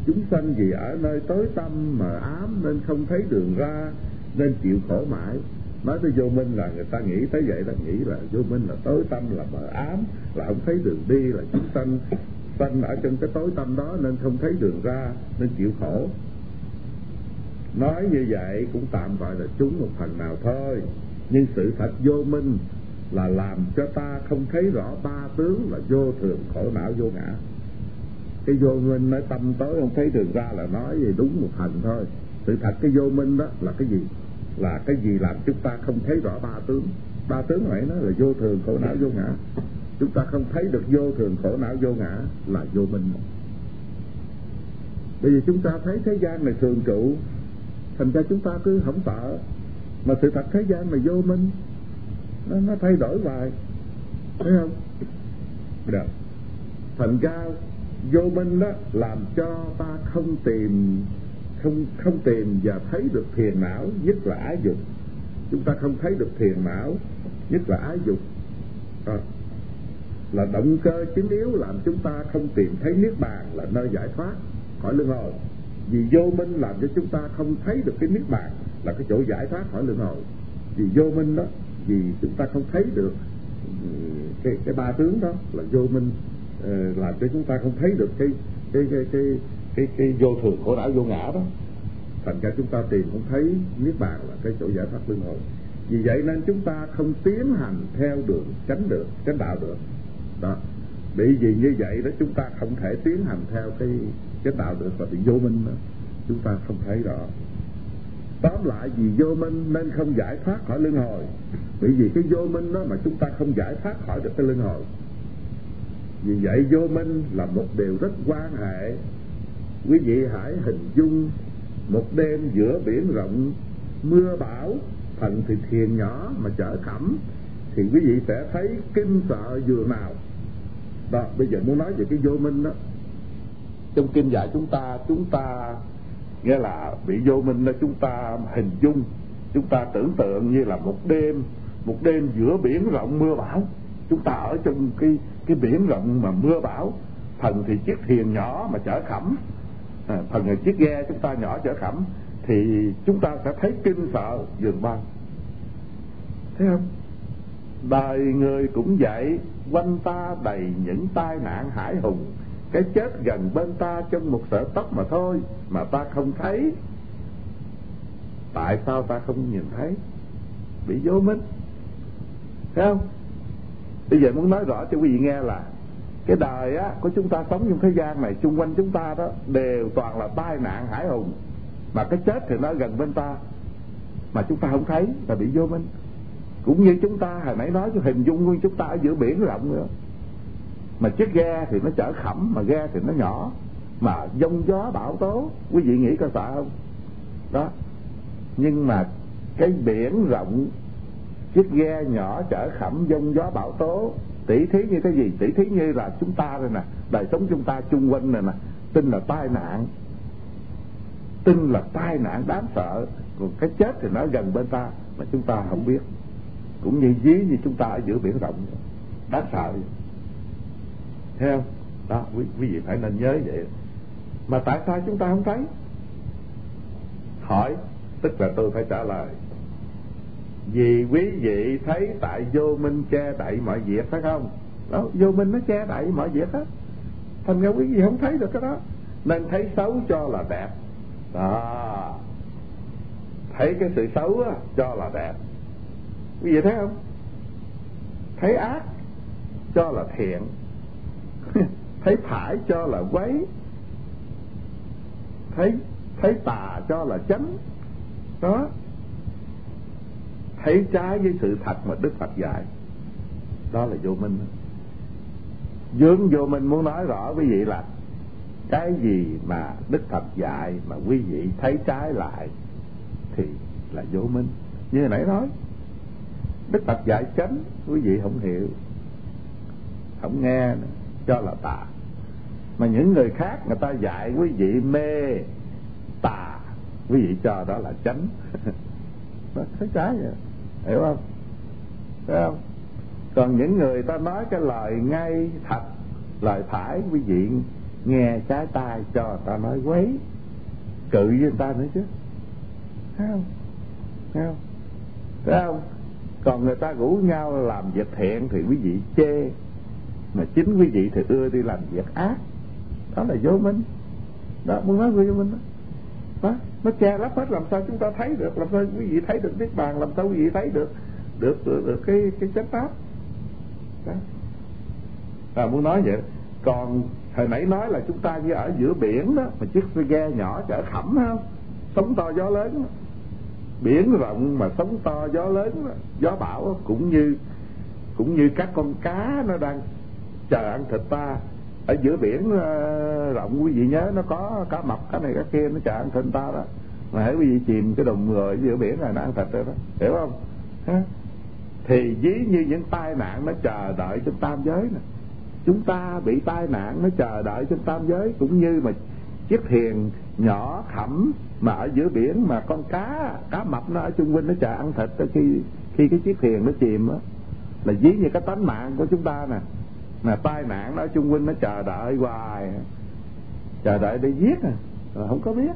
Chúng sanh vì ở nơi tối tăm mờ ám nên không thấy đường ra, nên chịu khổ mãi. Nói tới vô minh là người ta nghĩ tới vậy, ta nghĩ là vô minh là tối tăm, là mờ ám, là không thấy đường đi, là chúng sanh sanh ở trong cái tối tăm đó nên không thấy đường ra, nên chịu khổ. Nói như vậy cũng tạm gọi là trúng một phần nào thôi, nhưng sự thật vô minh là làm cho ta không thấy rõ ba tướng là vô thường, khổ não, vô ngã. Cái vô minh nói tâm tối không thấy đường ra là nói gì đúng một phần thôi. Sự thật cái vô minh đó là cái gì? Là cái gì làm chúng ta không thấy rõ ba tướng? Ba tướng này nó là vô thường, khổ não, vô ngã. Chúng ta không thấy được vô thường, khổ não, vô ngã là vô minh. Bởi vì chúng ta thấy thế gian này thường trụ, thành ra chúng ta cứ hổng sợ. Mà sự thật thế gian này vô minh, Nó, nó thay đổi hoài, thấy không? Được. Thành ra vô minh đó làm cho ta không tìm không không tìm và thấy được phiền não, nhất là ái dục. Chúng ta không thấy được phiền não, nhất là ái dục à, là động cơ chính yếu làm chúng ta không tìm thấy niết bàn là nơi giải thoát khỏi luân hồi. Vì vô minh làm cho chúng ta không thấy được cái niết bàn là cái chỗ giải thoát khỏi luân hồi. Vì vô minh đó, vì chúng ta không thấy được cái cái ba tướng đó là vô minh, làm cho chúng ta không thấy được cái cái cái cái cái, cái vô thường, khổ não, vô ngã đó, thành ra chúng ta tìm không thấy niết bàn là cái chỗ giải thoát luân hồi. Vì vậy nên chúng ta không tiến hành theo đường chánh được chánh đạo được đó. Bởi vì như vậy đó chúng ta không thể tiến hành theo cái chánh đạo được, và bị vô minh đó chúng ta không thấy rõ. Tóm lại vì vô minh nên không giải thoát khỏi luân hồi. Bởi vì cái vô minh đó mà chúng ta không giải thoát khỏi được cái luân hồi. Vì vậy vô minh là một điều rất quan hệ. Quý vị hãy hình dung một đêm giữa biển rộng, mưa bão, thần thì thuyền nhỏ mà chở khẩm, thì quý vị sẽ thấy kinh sợ vừa nào đó. Bây giờ muốn nói về cái vô minh đó, trong kinh dạy chúng ta, chúng ta nghĩa là bị vô minh đó chúng ta hình dung, chúng ta tưởng tượng như là một đêm, một đêm giữa biển rộng mưa bão. Chúng ta ở trong cái cái biển rộng mà mưa bão, thần thì chiếc thuyền nhỏ mà chở khẩm, à, thần là chiếc ghe chúng ta nhỏ chở khẩm, thì chúng ta sẽ thấy kinh sợ dường ban. Thấy không? Đời người cũng vậy, quanh ta đầy những tai nạn hải hùng, cái chết gần bên ta trong một sợi tóc mà thôi, mà ta không thấy. Tại sao ta không nhìn thấy? Bị vô minh. Thấy không? Bây giờ muốn nói rõ cho quý vị nghe là cái đời á của chúng ta sống trong thế gian này, xung quanh chúng ta đó đều toàn là tai nạn hải hùng, mà cái chết thì nó gần bên ta mà chúng ta không thấy là bị vô minh. Cũng như chúng ta hồi nãy nói cho hình dung nguyên chúng ta ở giữa biển rộng nữa, mà chiếc ghe thì nó chở khẩm, mà ghe thì nó nhỏ, mà giông gió bão tố, quý vị nghĩ có sợ không? Đó. Nhưng mà cái biển rộng, chiếc ghe nhỏ chở khẩm, giông gió bão tố, tỷ thí như cái gì? Tỷ thí như là chúng ta đây nè, đời sống chúng ta chung quanh này nè, tin là tai nạn, tin là tai nạn đáng sợ, còn cái chết thì nó gần bên ta mà chúng ta không biết. Cũng như dí như chúng ta ở giữa biển rộng, đáng sợ. Thấy không? Đó, quý, quý vị phải nên nhớ vậy. Mà tại sao chúng ta không thấy? Hỏi, tức là tôi phải trả lời. Vì quý vị thấy tại vô minh che đậy mọi việc, phải không? Đó, vô minh nó che đậy mọi việc á, thành ra quý vị không thấy được cái đó, nên thấy xấu cho là đẹp. Đó, thấy cái sự xấu á cho là đẹp, quý vị thấy không? Thấy ác cho là thiện thấy phải cho là quấy, thấy thấy tà cho là chánh đó, thấy trái với sự thật mà Đức Phật dạy, đó là vô minh. Dướng vô minh muốn nói rõ quý vị là cái gì mà Đức Phật dạy mà quý vị thấy trái lại thì là vô minh. Như nãy nói, Đức Phật dạy chánh, quý vị không hiểu, không nghe, cho là tà. Mà những người khác người ta dạy quý vị mê tà, quý vị cho đó là chánh. Nó thấy trái vậy, hiểu không? Thấy không? Còn những người ta nói cái lời ngay thật, lời phải, quý vị nghe trái tai cho người ta nói quấy, cự với người ta nữa chứ. Thấy không? Thấy không? Thấy không? Còn người ta rủ nhau làm việc thiện thì quý vị chê, mà chính quý vị thì ưa đi làm việc ác. Đó là vô minh. Đó, muốn nói vô minh đó. Đó, nó che lấp hết, làm sao chúng ta thấy được, làm sao quý vị thấy được Niết Bàn, làm sao quý vị thấy được được được, được cái cái chánh pháp. Đó. À, muốn nói vậy. Còn hồi nãy nói là chúng ta như ở giữa biển đó, mà chiếc xe ghe nhỏ chở khẩm không? Sóng to gió lớn. Đó. Biển rộng mà sóng to gió lớn, đó, gió bão đó, cũng như cũng như các con cá nó đang chờ ăn thịt ta. Ở giữa biển rộng quý vị nhớ nó có cá mập, cái này cái kia nó chờ ăn thịt ta đó. Mà hãy quý vị chìm cái đùng người giữa biển là nó ăn thịt rồi đó, hiểu không? Ha? Thì ví như những tai nạn nó chờ đợi trong tam giới nè, chúng ta bị tai nạn nó chờ đợi trong tam giới, cũng như mà chiếc thuyền nhỏ khẩm mà ở giữa biển mà con cá cá mập nó ở chung quanh nó chờ ăn thịt đó, khi khi cái chiếc thuyền nó chìm á, là ví như cái tánh mạng của chúng ta nè, mà tai nạn nó ở chung quanh nó chờ đợi hoài, chờ đợi để giết à, không có biết.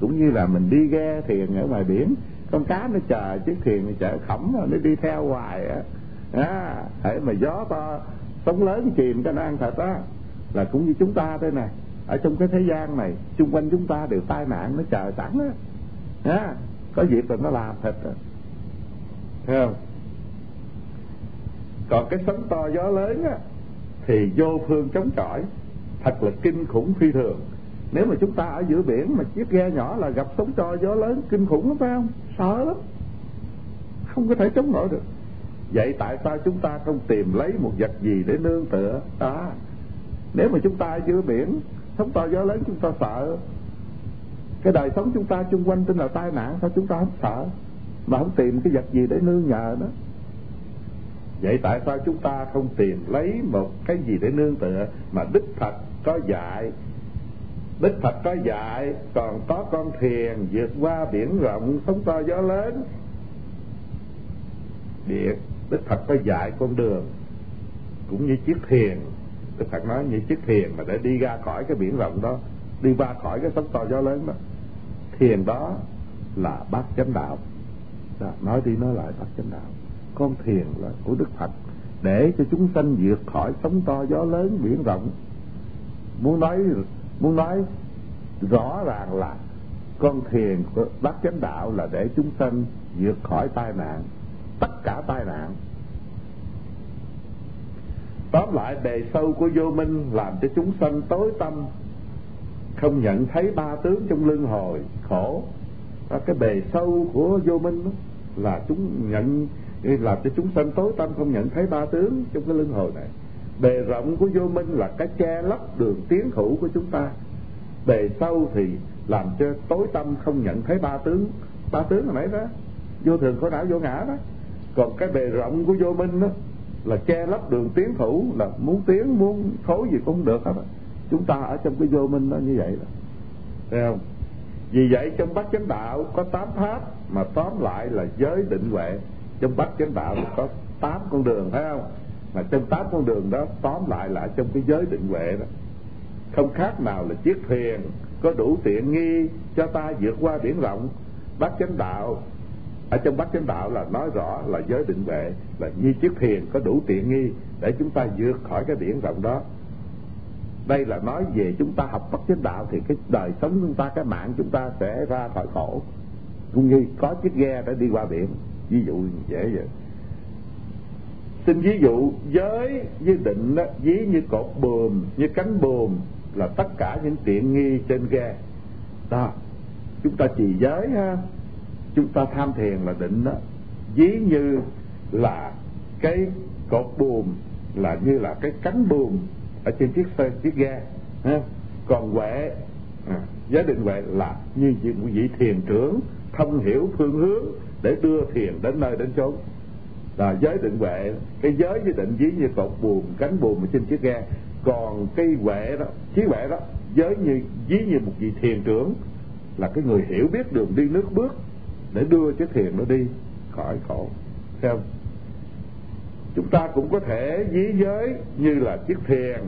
Cũng như là mình đi ghe thuyền ở ngoài biển, con cá nó chờ chiếc thuyền nó chở khổng nó đi theo hoài á, à, hễ mà gió to sóng lớn chìm cái nó ăn thịt á, là cũng như chúng ta đây nè, ở trong cái thế gian này xung quanh chúng ta đều tai nạn nó chờ sẵn á, à, có việc là nó làm thịt á, thấy không? Còn cái sóng to gió lớn á thì vô phương chống chọi, thật là kinh khủng phi thường. Nếu mà chúng ta ở giữa biển mà chiếc ghe nhỏ là gặp sóng to gió lớn kinh khủng lắm, phải không? Sợ lắm, không có thể chống nổi được. Vậy tại sao chúng ta không tìm lấy một vật gì để nương tựa? À, nếu mà chúng ta ở giữa biển sóng to gió lớn chúng ta sợ, cái đời sống chúng ta chung quanh tên là tai nạn, sao chúng ta không sợ mà không tìm cái vật gì để nương nhờ đó? Vậy tại sao chúng ta không tìm lấy một cái gì để nương tựa mà Đức Phật có dạy? Đức Phật có dạy còn có con thuyền vượt qua biển rộng sóng to gió lớn. Điện, Đức Phật có dạy con đường, cũng như chiếc thuyền. Đức Phật nói như chiếc thuyền mà để đi ra khỏi cái biển rộng đó, đi qua khỏi cái sóng to gió lớn đó. Thuyền đó là bát chánh đạo. Đó, nói đi nói lại bát chánh đạo. Con thuyền là của Đức Phật để cho chúng sanh vượt khỏi sóng to gió lớn biển rộng. Muốn nói muốn nói rõ ràng là con thuyền của bát chánh đạo là để chúng sanh vượt khỏi tai nạn, tất cả tai nạn. Tóm lại, bề sâu của vô minh làm cho chúng sanh tối tâm, không nhận thấy ba tướng trong luân hồi khổ. Đó, cái bề sâu của vô minh đó, là chúng nhận làm cho chúng sanh tối tâm, không nhận thấy ba tướng trong cái luân hồi này. Bề rộng của vô minh là cái che lấp đường tiến thủ của chúng ta. Bề sâu thì làm cho tối tâm, không nhận thấy ba tướng. Ba tướng hồi nãy đó, vô thường khổ não vô ngã đó. Còn cái bề rộng của vô minh đó là che lấp đường tiến thủ, là muốn tiến muốn thối gì cũng được hết. Chúng ta ở trong cái vô minh đó như vậy đó, thấy không? Vì vậy trong bát chánh đạo có tám pháp, mà tóm lại là giới định huệ. Trong bát chánh đạo có tám con đường, thấy không? Mà trong tám con đường đó tóm lại là trong cái giới định huệ đó, không khác nào là chiếc thuyền có đủ tiện nghi cho ta vượt qua biển rộng. Bát chánh đạo, ở trong bát chánh đạo là nói rõ là giới định huệ là như chiếc thuyền có đủ tiện nghi để chúng ta vượt khỏi cái biển rộng đó. Đây là nói về chúng ta học bát chánh đạo thì cái đời sống chúng ta, cái mạng chúng ta sẽ ra khỏi khổ, cũng như có chiếc ghe để đi qua biển. Ví dụ dễ vậy. Xin ví dụ giới với định đó, ví như cột buồm, như cánh buồm là tất cả những tiện nghi trên ghe. Đó, chúng ta trì giới ha, chúng ta tham thiền là định đó. Ví như là cái cột buồm, là như là cái cánh buồm ở trên chiếc xe, chiếc ghe ha. Còn huệ, à, giới định huệ là như vị thiền trưởng thông hiểu phương hướng để đưa thiền đến nơi đến chốn. Là giới định huệ, cái giới với định ví như cột buồm, cánh buồm ở trên chiếc ghe. Còn cái huệ đó, trí huệ đó, giới như ví như một vị thiền trưởng, là cái người hiểu biết đường đi nước bước để đưa chiếc thiền nó đi khỏi khổ. Xem, chúng ta cũng có thể ví giới như là chiếc thiền,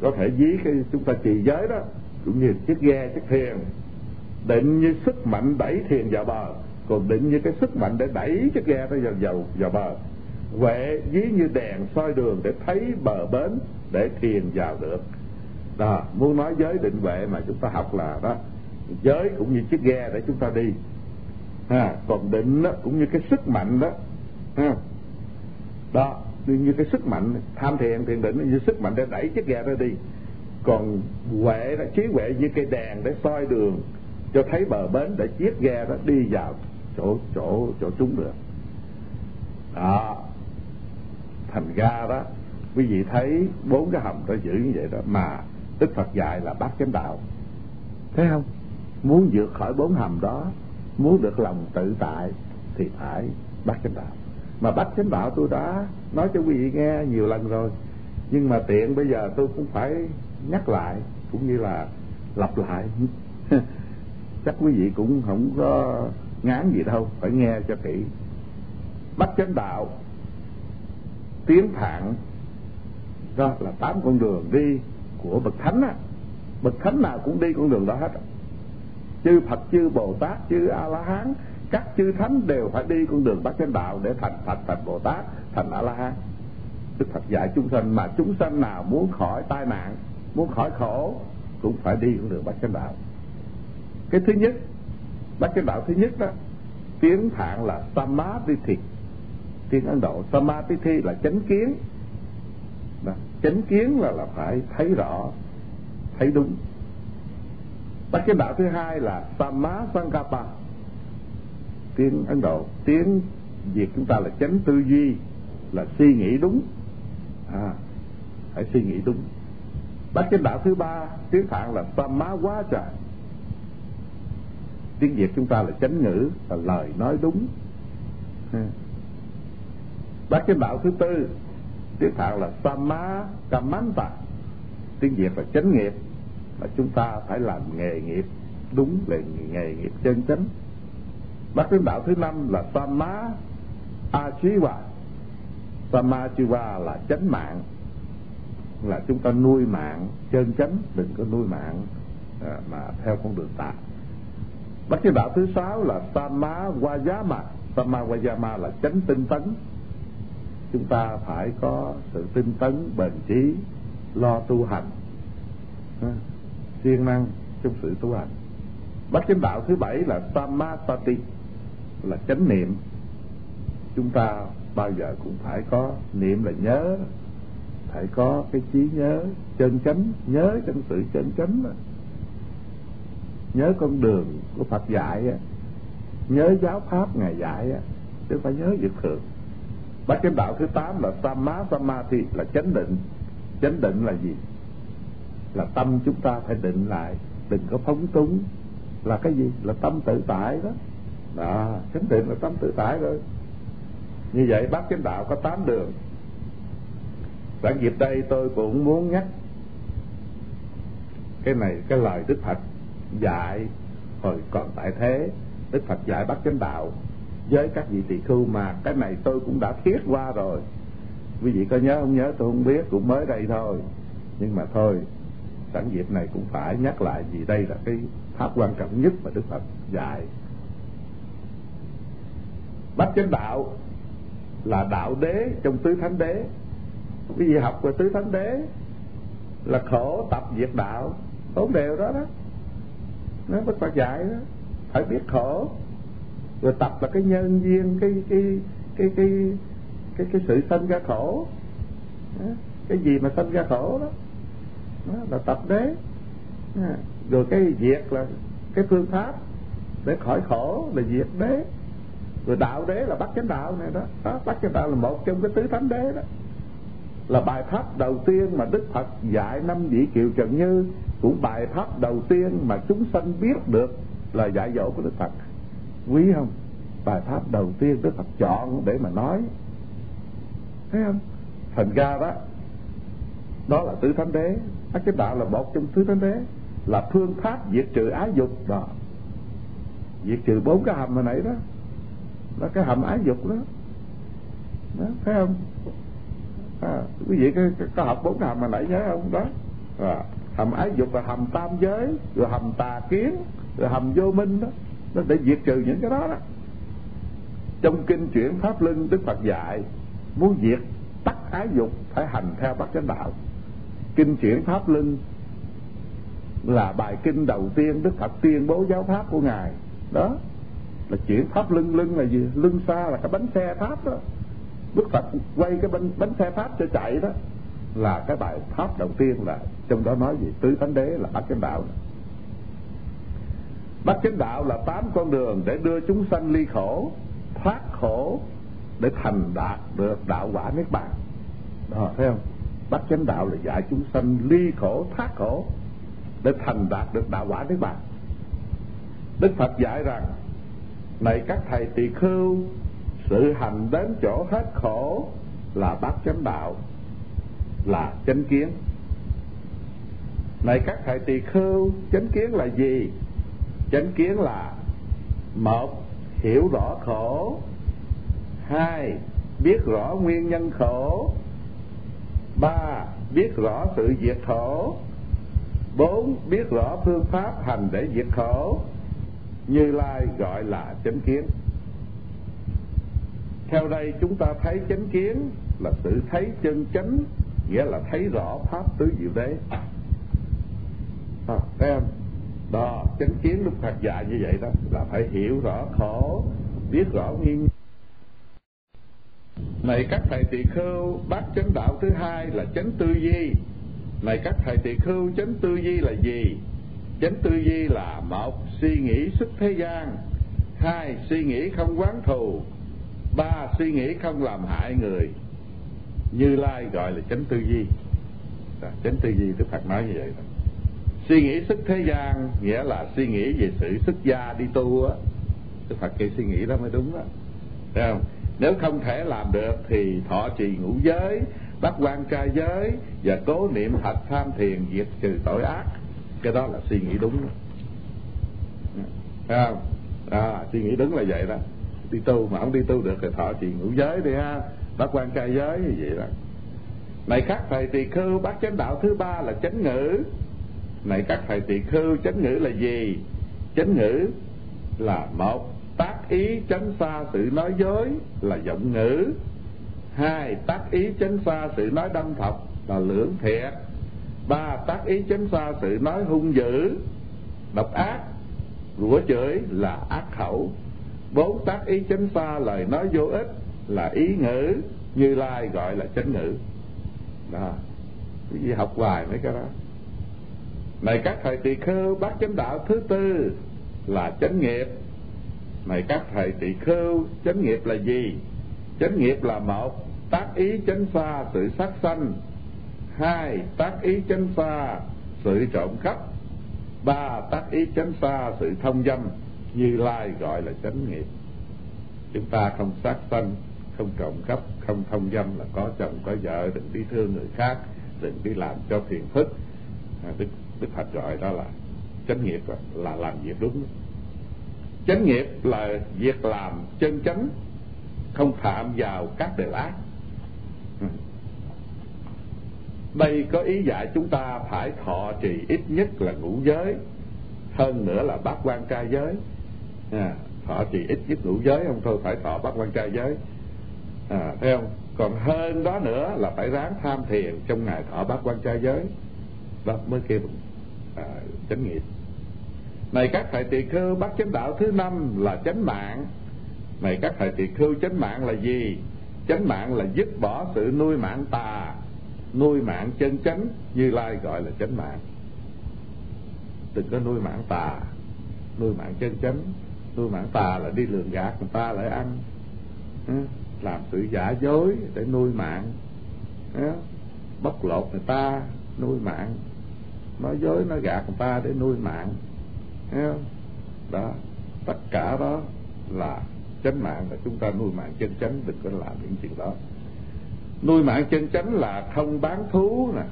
có thể ví cái chúng ta trì giới đó cũng như chiếc ghe, chiếc thiền. Định như sức mạnh đẩy thiền vào bờ, còn định như cái sức mạnh để đẩy chiếc ghe nó vào, vào, vào bờ. Huệ ví như đèn soi đường để thấy bờ bến để thiền vào được. Đó, muốn nói giới định huệ mà chúng ta học là đó, giới cũng như chiếc ghe để chúng ta đi ha, còn định đó cũng như cái sức mạnh đó ha. Đó, như cái sức mạnh tham thiền, thiền định như sức mạnh để đẩy chiếc ghe đó đi. Còn huệ đó, trí huệ như cây đèn để soi đường cho thấy bờ bến để chiếc ghe đó đi vào chỗ chỗ chỗ chúng được. Đó, thành ra đó quý vị thấy bốn cái hầm đó giữ như vậy đó mà Đức Phật dạy là bát chánh đạo, thấy không? Muốn vượt khỏi bốn hầm đó, muốn được lòng tự tại thì phải bát chánh đạo. Mà bát chánh đạo tôi đã nói cho quý vị nghe nhiều lần rồi, nhưng mà tiện bây giờ tôi cũng phải nhắc lại cũng như là lặp lại. Chắc quý vị cũng không có ngán gì đâu, phải nghe cho kỹ. Bát chánh đạo, tiếng thạng, đó là tám con đường đi của bậc thánh á. Bậc thánh nào cũng đi con đường đó hết, chư Phật, chư Bồ Tát, chư A La Hán, các chư thánh đều phải đi con đường bát chánh đạo để thành Phật, thành Bồ Tát, thành A La Hán. Đức Phật dạy chúng sanh mà chúng sanh nào muốn khỏi tai nạn, muốn khỏi khổ cũng phải đi con đường bát chánh đạo. Cái thứ nhất, bát chánh đạo thứ nhất đó, tiếng Phạn là Samadhi, tiếng Ấn Độ Samadhi là chánh kiến. Đó, chánh kiến là là phải thấy rõ, thấy đúng. Bát chánh đạo thứ hai là Samasankalpa, tiếng Ấn Độ, tiếng Việt chúng ta là chánh tư duy, là suy nghĩ đúng, à, hãy suy nghĩ đúng. Bát chánh đạo thứ ba, tiếng Phạn là Samavacha, tiếng Việt chúng ta là chánh ngữ, là lời nói đúng. Bát chánh đạo thứ tư, tiếng Phạn là Samakamanta, tiếng Việt là chánh nghiệp, là chúng ta phải làm nghề nghiệp đúng, là nghề nghiệp chân chánh. Bát chánh đạo thứ năm là Samma Ajiva, Samma Ajiva là chánh mạng, là chúng ta nuôi mạng chân chánh, đừng có nuôi mạng à, mà theo con đường tà. Bát chánh đạo thứ sáu là Samma Vajama, Samma Vajama là chánh tinh tấn, chúng ta phải có sự tinh tấn, bền trí, lo tu hành, siêng năng trong sự tu hành. Bát chánh đạo thứ bảy là Samasati, là chánh niệm, chúng ta bao giờ cũng phải có niệm, là nhớ, phải có cái trí nhớ chân chánh, nhớ trong sự chân chánh, nhớ con đường của Phật dạy, nhớ giáo pháp Ngài dạy, chứ phải nhớ việc thường. Bát chánh đạo thứ tám là Samasamadhi, là chánh định. Chánh định là gì? Là tâm chúng ta phải định lại, đừng có phóng túng. Là cái gì? Là tâm tự tại đó. Đó, chánh định là tâm tự tại rồi. Như vậy bát chánh đạo có tám đường. Sẵn dịp đây tôi cũng muốn nhắc cái này, cái lời Đức Phật dạy hồi còn tại thế. Đức Phật dạy bát chánh đạo với các vị tỳ khưu, mà cái này tôi cũng đã thiết qua rồi. Quý vị có nhớ không nhớ tôi không biết, cũng mới đây thôi. Nhưng mà thôi, sẵn dịp này cũng phải nhắc lại, vì đây là cái pháp quan trọng nhất mà Đức Phật dạy. Bát chánh đạo là đạo đế trong tứ thánh đế. Quý vị học về tứ thánh đế là khổ tập diệt đạo, bốn điều đó đó, nó Đức Phật dạy đó, phải biết khổ. Rồi tập là cái nhân duyên, cái cái cái cái cái cái sự sanh ra khổ, cái gì mà sanh ra khổ đó, đó là tập đế. Rồi cái diệt là cái phương pháp để khỏi khổ là diệt đế, rồi đạo đế là bắt chánh đạo này đó, đó bắt chánh đạo là một trong cái tứ thánh đế đó, là bài pháp đầu tiên mà Đức Phật dạy năm vị Kiều Trần Như, cũng bài pháp đầu tiên mà chúng sanh biết được là dạy dỗ của Đức Phật. Quý không? Bài pháp đầu tiên Đức Phật chọn để mà nói, thấy không? Thành ra đó, đó là tứ thánh đế, bắt chánh đạo là một trong tứ thánh đế, là phương pháp diệt trừ ái dục đó, diệt trừ bốn cái hầm hồi nãy đó, đó cái hầm ái dục đó, đó thấy không? À, quý vị có, có học bốn hầm mà nãy nhớ không đó? À, hầm ái dục là hầm tam giới, rồi hầm tà kiến, rồi hầm vô minh đó, nó để diệt trừ những cái đó đó. Trong kinh Chuyển Pháp Luân, Đức Phật dạy muốn diệt tắt ái dục phải hành theo bát chánh đạo. Kinh Chuyển Pháp Luân là bài kinh đầu tiên Đức Phật tuyên bố giáo pháp của ngài đó, là chuyển pháp luân. Luân là gì? Luân xa là cái bánh xe pháp đó, Đức Phật quay cái bánh, bánh xe pháp cho chạy đó, là cái bài pháp đầu tiên, là trong đó nói gì? Tứ thánh đế là bát chánh đạo. Bát chánh đạo là tám con đường để đưa chúng sanh ly khổ, thoát khổ, để thành đạt được đạo quả niết bàn đó, thấy không? Bát chánh đạo là dạy chúng sanh ly khổ, thoát khổ để thành đạt được đạo quả niết bàn. Đức Phật dạy rằng: này các thầy tỳ khưu, sự hành đến chỗ hết khổ là bát chánh đạo, là chánh kiến. Này các thầy tỳ khưu, chánh kiến là gì? Chánh kiến là: một, hiểu rõ khổ; hai, biết rõ nguyên nhân khổ; ba, biết rõ sự diệt khổ; bốn, biết rõ phương pháp hành để diệt khổ. Như Lai gọi là chánh kiến. Theo đây chúng ta thấy chánh kiến là sự thấy chân chánh, nghĩa là thấy rõ pháp tứ diệu đế. À, thấy không? Đó, chánh kiến lúc Phật dạy như vậy đó, là phải hiểu rõ khổ, biết rõ nguyên. Này các thầy tỳ khưu, bát chánh đạo thứ hai là chánh tư duy. Này các thầy tỳ khưu, chánh tư duy là gì? Chánh tư duy là: một, suy nghĩ xuất thế gian; hai, suy nghĩ không oán thù; ba, suy nghĩ không làm hại người. Như Lai gọi là chánh tư duy. Chánh tư duy Đức Phật nói như vậy đó. Suy nghĩ xuất thế gian nghĩa là suy nghĩ về sự xuất gia đi tu á, Đức Phật kêu suy nghĩ đó mới đúng đó, thấy không? Nếu không thể làm được thì thọ trì ngũ giới, bắt quan trai giới và cố niệm hạnh tham thiền, diệt trừ tội ác. Cái đó là suy nghĩ đúng đó, thấy không? À, suy nghĩ đúng là vậy đó. Đi tu mà không đi tu được thì thọ trì ngũ giới đi ha, bắt quan trai giới như vậy đó. Này các thầy tỳ khưu, bát chánh đạo thứ ba là chánh ngữ. Này các thầy tỳ khưu, chánh ngữ là gì? Chánh ngữ là: một, tác ý tránh xa sự nói dối là giọng ngữ; hai, tác ý tránh xa sự nói đâm thọc là lưỡng thiệt; ba, tác ý tránh xa sự nói hung dữ, độc ác, rủa chửi là ác khẩu; bốn, tác ý tránh xa lời nói vô ích là ý ngữ. Như Lai gọi là chánh ngữ. Đó, quý vị học hoài mấy cái đó. Này các thầy tỳ khưu, bát chánh đạo thứ tư là chánh nghiệp. Này các thầy tỳ khưu, chánh nghiệp là gì? Chánh nghiệp là: một, tác ý tránh xa sự sát sanh; hai, tác ý tránh xa sự trộm cắp; ba, tác ý tránh xa sự thông dâm. Như Lai gọi là chánh nghiệp. Chúng ta không sát sanh, không trộm cắp, không thông dâm là có chồng có vợ, đừng đi thương người khác, đừng đi làm cho phiền phức. Đức, Đức Phật gọi đó là chánh nghiệp, là làm việc đúng. Chánh nghiệp là việc làm chân chánh, không phạm vào các điều ác. Đây có ý dạy chúng ta phải thọ trì ít nhất là ngũ giới, hơn nữa là bát quan trai giới. À, thọ trì ít nhất ngũ giới, không thôi phải thọ bát quan trai giới. À, thấy không? Còn hơn đó nữa là phải ráng tham thiền trong ngày thọ bát quan trai giới. Đó mới kêu à, chánh nghiệp. Này các thầy tỳ khưu, bát chánh đạo thứ năm là chánh mạng. Này các thầy tỳ khưu, chánh mạng là gì? Chánh mạng là dứt bỏ sự nuôi mạng tà, nuôi mạng chân chánh. Như Lai gọi là chánh mạng. Đừng có nuôi mạng tà, nuôi mạng chân chánh, nuôi mạng tà là đi lường gạt người ta lại ăn, làm sự giả dối để nuôi mạng, bóc lột người ta nuôi mạng, nói dối nói gạt người ta để nuôi mạng. Đó, tất cả đó là chánh mạng, là chúng ta nuôi mạng chân chánh, đừng có làm những chuyện đó. Nuôi mạng chân chánh là không bán thú nè,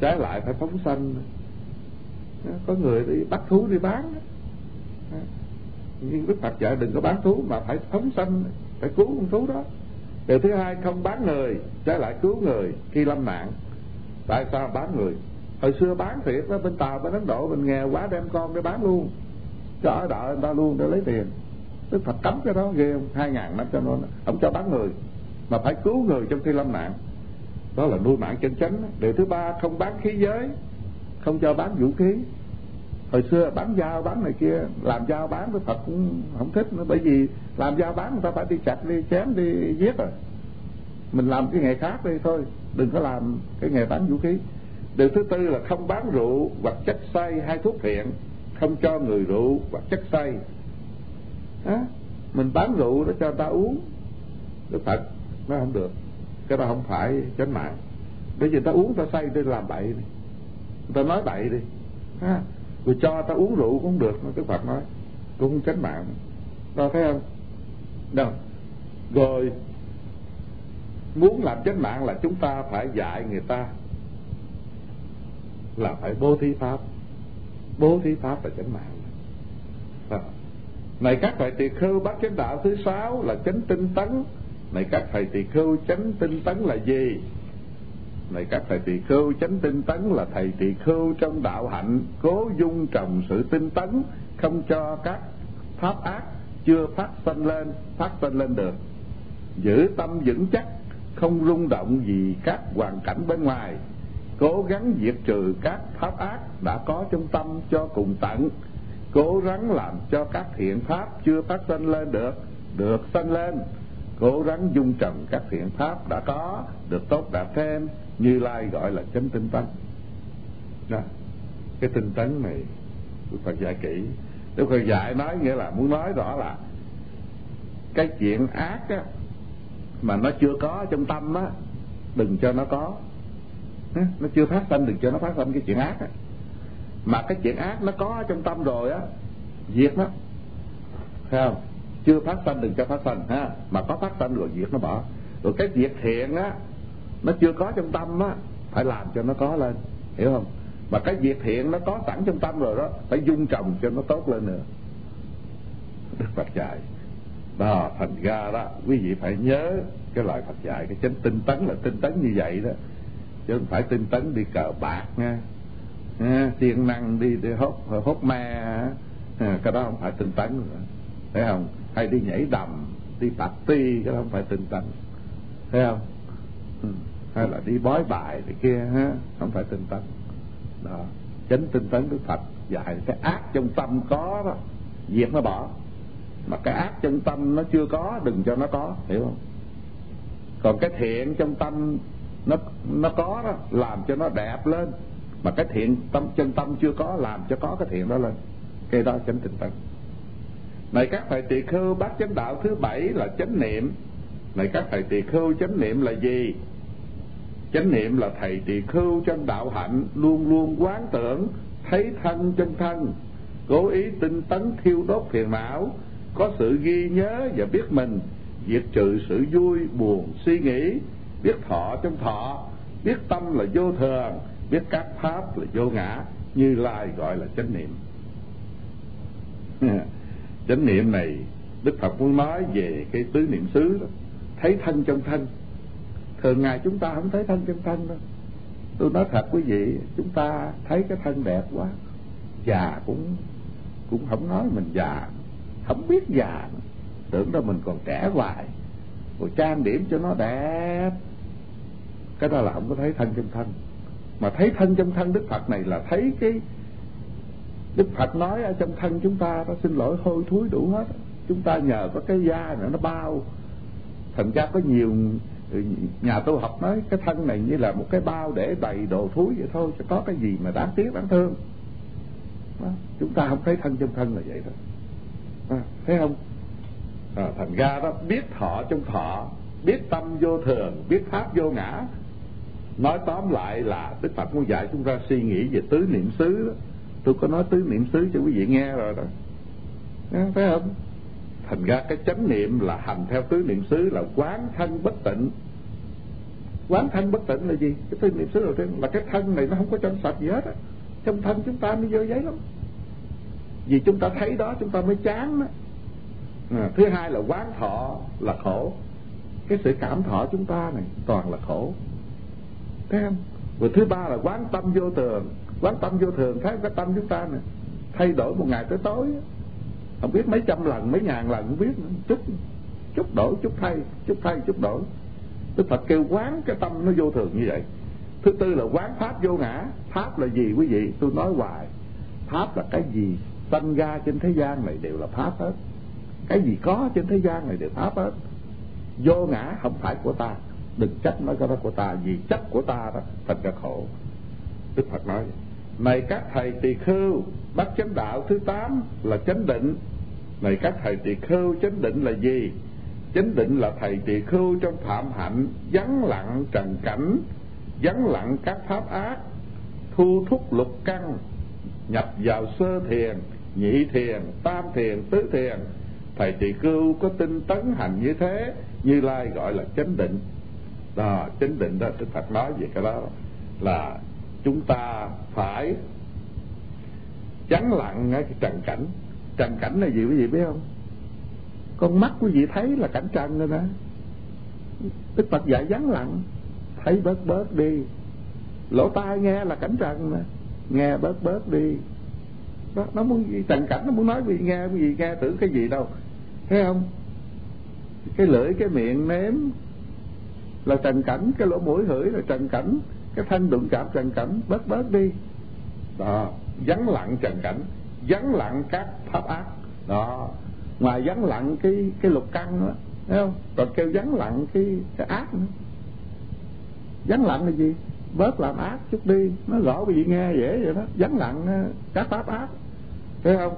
trái lại phải phóng sanh. Có người đi bắt thú đi bán, nhưng Đức Phật dạy đừng có bán thú mà phải phóng sanh, phải cứu con thú đó. Điều thứ hai, không bán người, trái lại cứu người khi lâm nạn. Tại sao bán người? Hồi xưa bán thiệt đó, bên Tàu, bên Ấn Độ, bên nghèo quá đem con để bán luôn, cho đợi người ta luôn để lấy tiền. Đức Phật cấm cái đó ghê không? Hai ngàn năm cho nó không cho bán người, mà phải cứu người trong khi lâm nạn. Đó là nuôi mạng chân chánh. Điều thứ ba, không bán khí giới, không cho bán vũ khí. Hồi xưa bán dao bán này kia, làm dao bán với Phật cũng không thích nữa, bởi vì làm dao bán người ta phải đi chặt, đi chém, đi giết rồi. Mình làm cái nghề khác đi thôi, đừng có làm cái nghề bán vũ khí. Điều thứ tư là không bán rượu hoặc chất say hay thuốc phiện, không cho người rượu hoặc chất say. À, mình bán rượu để cho người ta uống, Đức Phật nó không được, cái đó không phải chánh mạng. Bởi vì ta uống ta say đi làm bậy đi, ta nói bậy đi, à, rồi cho ta uống rượu cũng được, Đức Phật nói cũng chánh mạng. Ta thấy không? Đâu. Rồi muốn làm chánh mạng là chúng ta phải dạy người ta là phải bố thí pháp. Bố thí pháp là chánh mạng. À. Này các thầy tỳ khưu, bát chánh đạo thứ sáu là chánh tinh tấn. Này các thầy tỳ khưu, chánh tinh tấn là gì? Này các thầy tỳ khưu, chánh tinh tấn là thầy tỳ khưu trong đạo hạnh cố dung trồng sự tinh tấn, không cho các pháp ác chưa phát sanh lên, phát sanh lên được. Giữ tâm vững chắc, không rung động vì các hoàn cảnh bên ngoài, cố gắng diệt trừ các pháp ác đã có trong tâm cho cùng tận, cố gắng làm cho các thiện pháp chưa phát sanh lên được, được sanh lên, cố gắng dung trồng các thiện pháp đã có, được tốt đạt thêm. Như Lai gọi là chánh tinh tấn. Đó. Cái tinh tấn này Đức Phật dạy kỹ. Đức Phật dạy nói nghĩa là muốn nói rõ là cái chuyện ác á, mà nó chưa có trong tâm á, đừng cho nó có. Nó chưa phát sanh, đừng cho nó phát sanh cái chuyện ác á. Mà cái chuyện ác nó có trong tâm rồi á, diệt nó. Thấy không? Chưa phát sanh đừng cho phát sanh ha, mà có phát sanh rồi diệt nó bỏ. Rồi cái việc thiện á, nó chưa có trong tâm á, phải làm cho nó có lên, hiểu không? Mà cái việc thiện nó có sẵn trong tâm rồi đó, phải dung trồng cho nó tốt lên nữa. Đức Phật dạy. Đó, thành ra đó, quý vị phải nhớ cái lời Phật dạy, cái chánh tinh tấn là tinh tấn như vậy đó. Chứ không phải tinh tấn đi cờ bạc nha, siêng năng đi đi hốt hốt ma, cái đó không phải tinh tấn nữa, thấy không? Hay đi nhảy đầm, đi party, cái đó không phải tinh tấn, thấy không? Hay là đi bói bài này kia, ha, không phải tinh tấn. Đó, chánh tinh tấn Đức Phật dạy cái ác trong tâm có đó, diệt nó bỏ. Mà cái ác trong tâm nó chưa có, đừng cho nó có, hiểu không? Còn cái thiện trong tâm nó nó có đó, làm cho nó đẹp lên. Mà cái thiện tâm chân tâm chưa có, làm cho có cái thiện đó lên, cái đó chánh tinh tấn. Này các thầy tỳ khưu, bát chánh đạo thứ bảy là chánh niệm. Này các thầy tỳ khưu, chánh niệm là gì? Chánh niệm là thầy tỳ khưu trong đạo hạnh luôn luôn quán tưởng thấy thân chân thân, cố ý tinh tấn thiêu đốt phiền não, có sự ghi nhớ và biết mình, diệt trừ sự vui buồn suy nghĩ, biết thọ trong thọ, biết tâm là vô thường, biết các pháp là vô ngã. Như Lai gọi là chánh niệm. Chánh niệm này Đức Phật muốn nói về cái tứ niệm xứ đó. Thấy thân trong thân, thường ngày chúng ta không thấy thân trong thân đâu. Tôi nói thật quý vị, chúng ta thấy cái thân đẹp quá, già cũng cũng không nói mình già, không biết già, tưởng đâu mình còn trẻ hoài, rồi trang điểm cho nó đẹp, cái đó là không có thấy thân trong thân. Mà thấy thân trong thân Đức Phật này là thấy cái Đức Phật nói ở trong thân chúng ta nó xin lỗi hôi thối đủ hết. Chúng ta nhờ có cái da nữa nó bao. Thành ra có nhiều nhà tu học nói cái thân này như là một cái bao để đầy đồ thúi vậy thôi, chứ có cái gì mà đáng tiếc đáng thương. đó. Chúng ta không thấy thân trong thân là vậy đó à, thấy không à, thành ra đó biết thọ trong thọ, biết tâm vô thường, biết pháp vô ngã. Nói tóm lại là Đức Phật muốn dạy chúng ta suy nghĩ về tứ niệm xứ đó. Tôi có nói tứ niệm xứ cho quý vị nghe rồi đó à, thấy không? Thành ra cái chánh niệm là hành theo tứ niệm xứ, là quán thân bất tịnh. Quán thân bất tịnh là gì? Cái tứ niệm xứ đầu tiên là cái thân này nó không có trong sạch gì hết á. Trong thân chúng ta mới vô giấy lắm, vì chúng ta thấy đó chúng ta mới chán đó. À, thứ hai là quán thọ là khổ. Cái sự cảm thọ chúng ta này toàn là khổ, thấy không? Rồi thứ ba là quán tâm vô thường. Quán tâm vô thường, thấy cái tâm chúng ta này thay đổi một ngày tới tối đó. Không biết mấy trăm lần, mấy ngàn lần không biết nữa. Chút, chút đổi, chút thay, chút thay, chút đổi. Đức Phật kêu quán cái tâm nó vô thường như vậy. Thứ tư là quán pháp vô ngã. Pháp là gì quý vị? Tôi nói hoài, pháp là cái gì sanh ra trên thế gian này đều là pháp hết. Cái gì có trên thế gian này đều pháp hết. Vô ngã không phải của ta, đừng trách nói cái đó của ta, vì trách của ta đó thành ra khổ. Đức Phật nói: này các thầy tỳ khưu, bắt chánh đạo thứ tám là chánh định. Này các thầy tỳ khưu, chánh định là gì? Chánh định là thầy tỳ khưu trong phạm hạnh, vắng lặng trần cảnh, vắng lặng các pháp ác, thu thúc lục căn, nhập vào sơ thiền, nhị thiền, tam thiền, tứ thiền. Thầy tỳ khưu có tinh tấn hành như thế, Như Lai gọi là chánh định. Đó, chánh định đó, Đức Phật nói về cái đó là chúng ta phải vắng lặng ngay cái trần cảnh. Trần cảnh là gì quý vị biết không? Con mắt quý vị thấy là cảnh trần rồi đó. Đức Phật dạy vắng lặng, thấy bớt bớt đi. Lỗ tai nghe là cảnh trần nè, nghe bớt bớt đi. Đó, nó muốn gì? Trần cảnh nó muốn nói gì nghe, gì nghe tưởng cái gì đâu, thấy không? Cái lưỡi, cái miệng nếm là trần cảnh, cái lỗ mũi hửi là trần cảnh, cái thân đụng chạm trần cảnh, bớt bớt đi. Đó, vắng lặng trần cảnh, vắng lặng các pháp ác. Đó, ngoài vắng lặng cái cái lục căn đó, thấy không? Còn kêu vắng lặng cái cái ác nữa. Vắng lặng là gì? Bớt làm ác chút đi, nó rõ vì nghe dễ vậy đó. Vắng lặng các pháp ác, thấy không?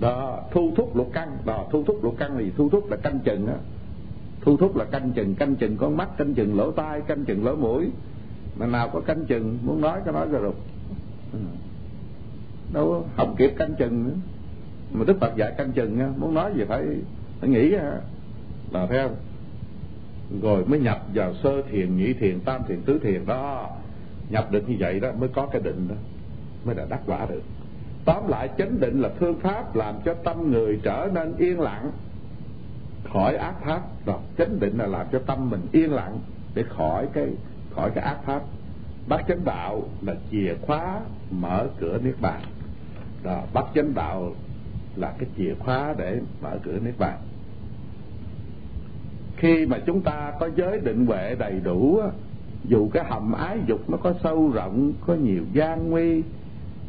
Đó, thu thúc lục căn. Đó, thu thúc lục căn thì thu thúc là canh chừng đó. Thu thúc là canh chừng, canh chừng con mắt, canh chừng lỗ tai, canh chừng lỗ mũi. Mà nào có canh chừng, muốn nói cái nói ra rồi, đâu không kịp canh chừng nữa. Mà Đức Phật dạy canh chừng, muốn nói gì phải, phải nghĩ là, thấy không? Rồi mới nhập vào sơ thiền, nhị thiền, tam thiền, tứ thiền đó. Nhập được như vậy đó mới có cái định đó, mới là đắc quả được. Tóm lại chánh định là phương pháp làm cho tâm người trở nên yên lặng, khỏi ác pháp. Đó, chánh định là làm cho tâm mình yên lặng để khỏi cái khỏi cái ác pháp. Bát chánh đạo là chìa khóa mở cửa niết bàn. Đó, bát chánh đạo là cái chìa khóa để mở cửa niết bàn. Khi mà chúng ta có giới định huệ đầy đủ, dù cái hầm ái dục nó có sâu rộng, có nhiều gian nguy,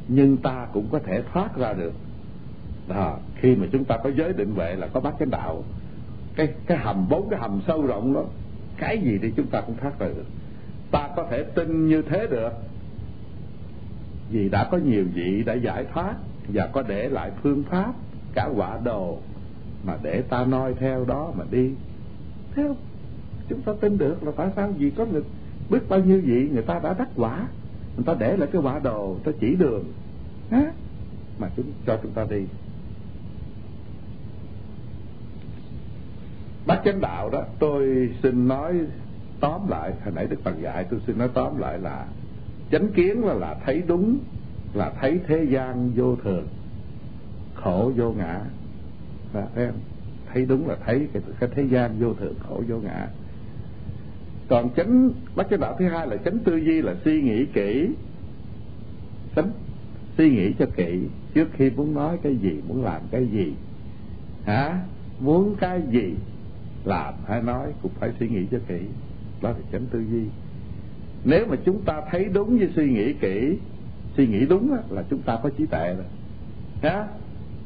nhưng ta cũng có thể thoát ra được. Đó, khi mà chúng ta có giới định huệ là có bát chánh đạo. Cái cái hầm, bốn cái hầm sâu rộng đó, cái gì thì chúng ta cũng thoát ra được. Ta có thể tin như thế được, vì đã có nhiều vị đã giải thoát và có để lại phương pháp, cả quả đồ mà để ta noi theo đó mà đi. Thấy không? Chúng ta tin được là tại sao? Vì có người, biết bao nhiêu vị người ta đã đắc quả, người ta để lại cái quả đồ, người ta chỉ đường đó, mà chúng cho chúng ta đi. Bát chánh đạo đó, tôi xin nói tóm lại, hồi nãy Đức Phật dạy tôi xin nói tóm lại là chánh kiến là, là thấy đúng, là thấy thế gian vô thường, khổ vô ngã. Và thấy không? Thấy đúng là thấy cái, cái thế gian vô thường, khổ vô ngã. Còn chánh bát chánh đạo thứ hai là chánh tư duy, là suy nghĩ kỹ, chánh suy nghĩ cho kỹ trước khi muốn nói cái gì, muốn làm cái gì, hả, muốn cái gì làm hay nói cũng phải suy nghĩ cho kỹ. Đó là chánh tư duy. Nếu mà chúng ta thấy đúng với suy nghĩ kỹ, suy nghĩ đúng là chúng ta có trí tuệ rồi, hả?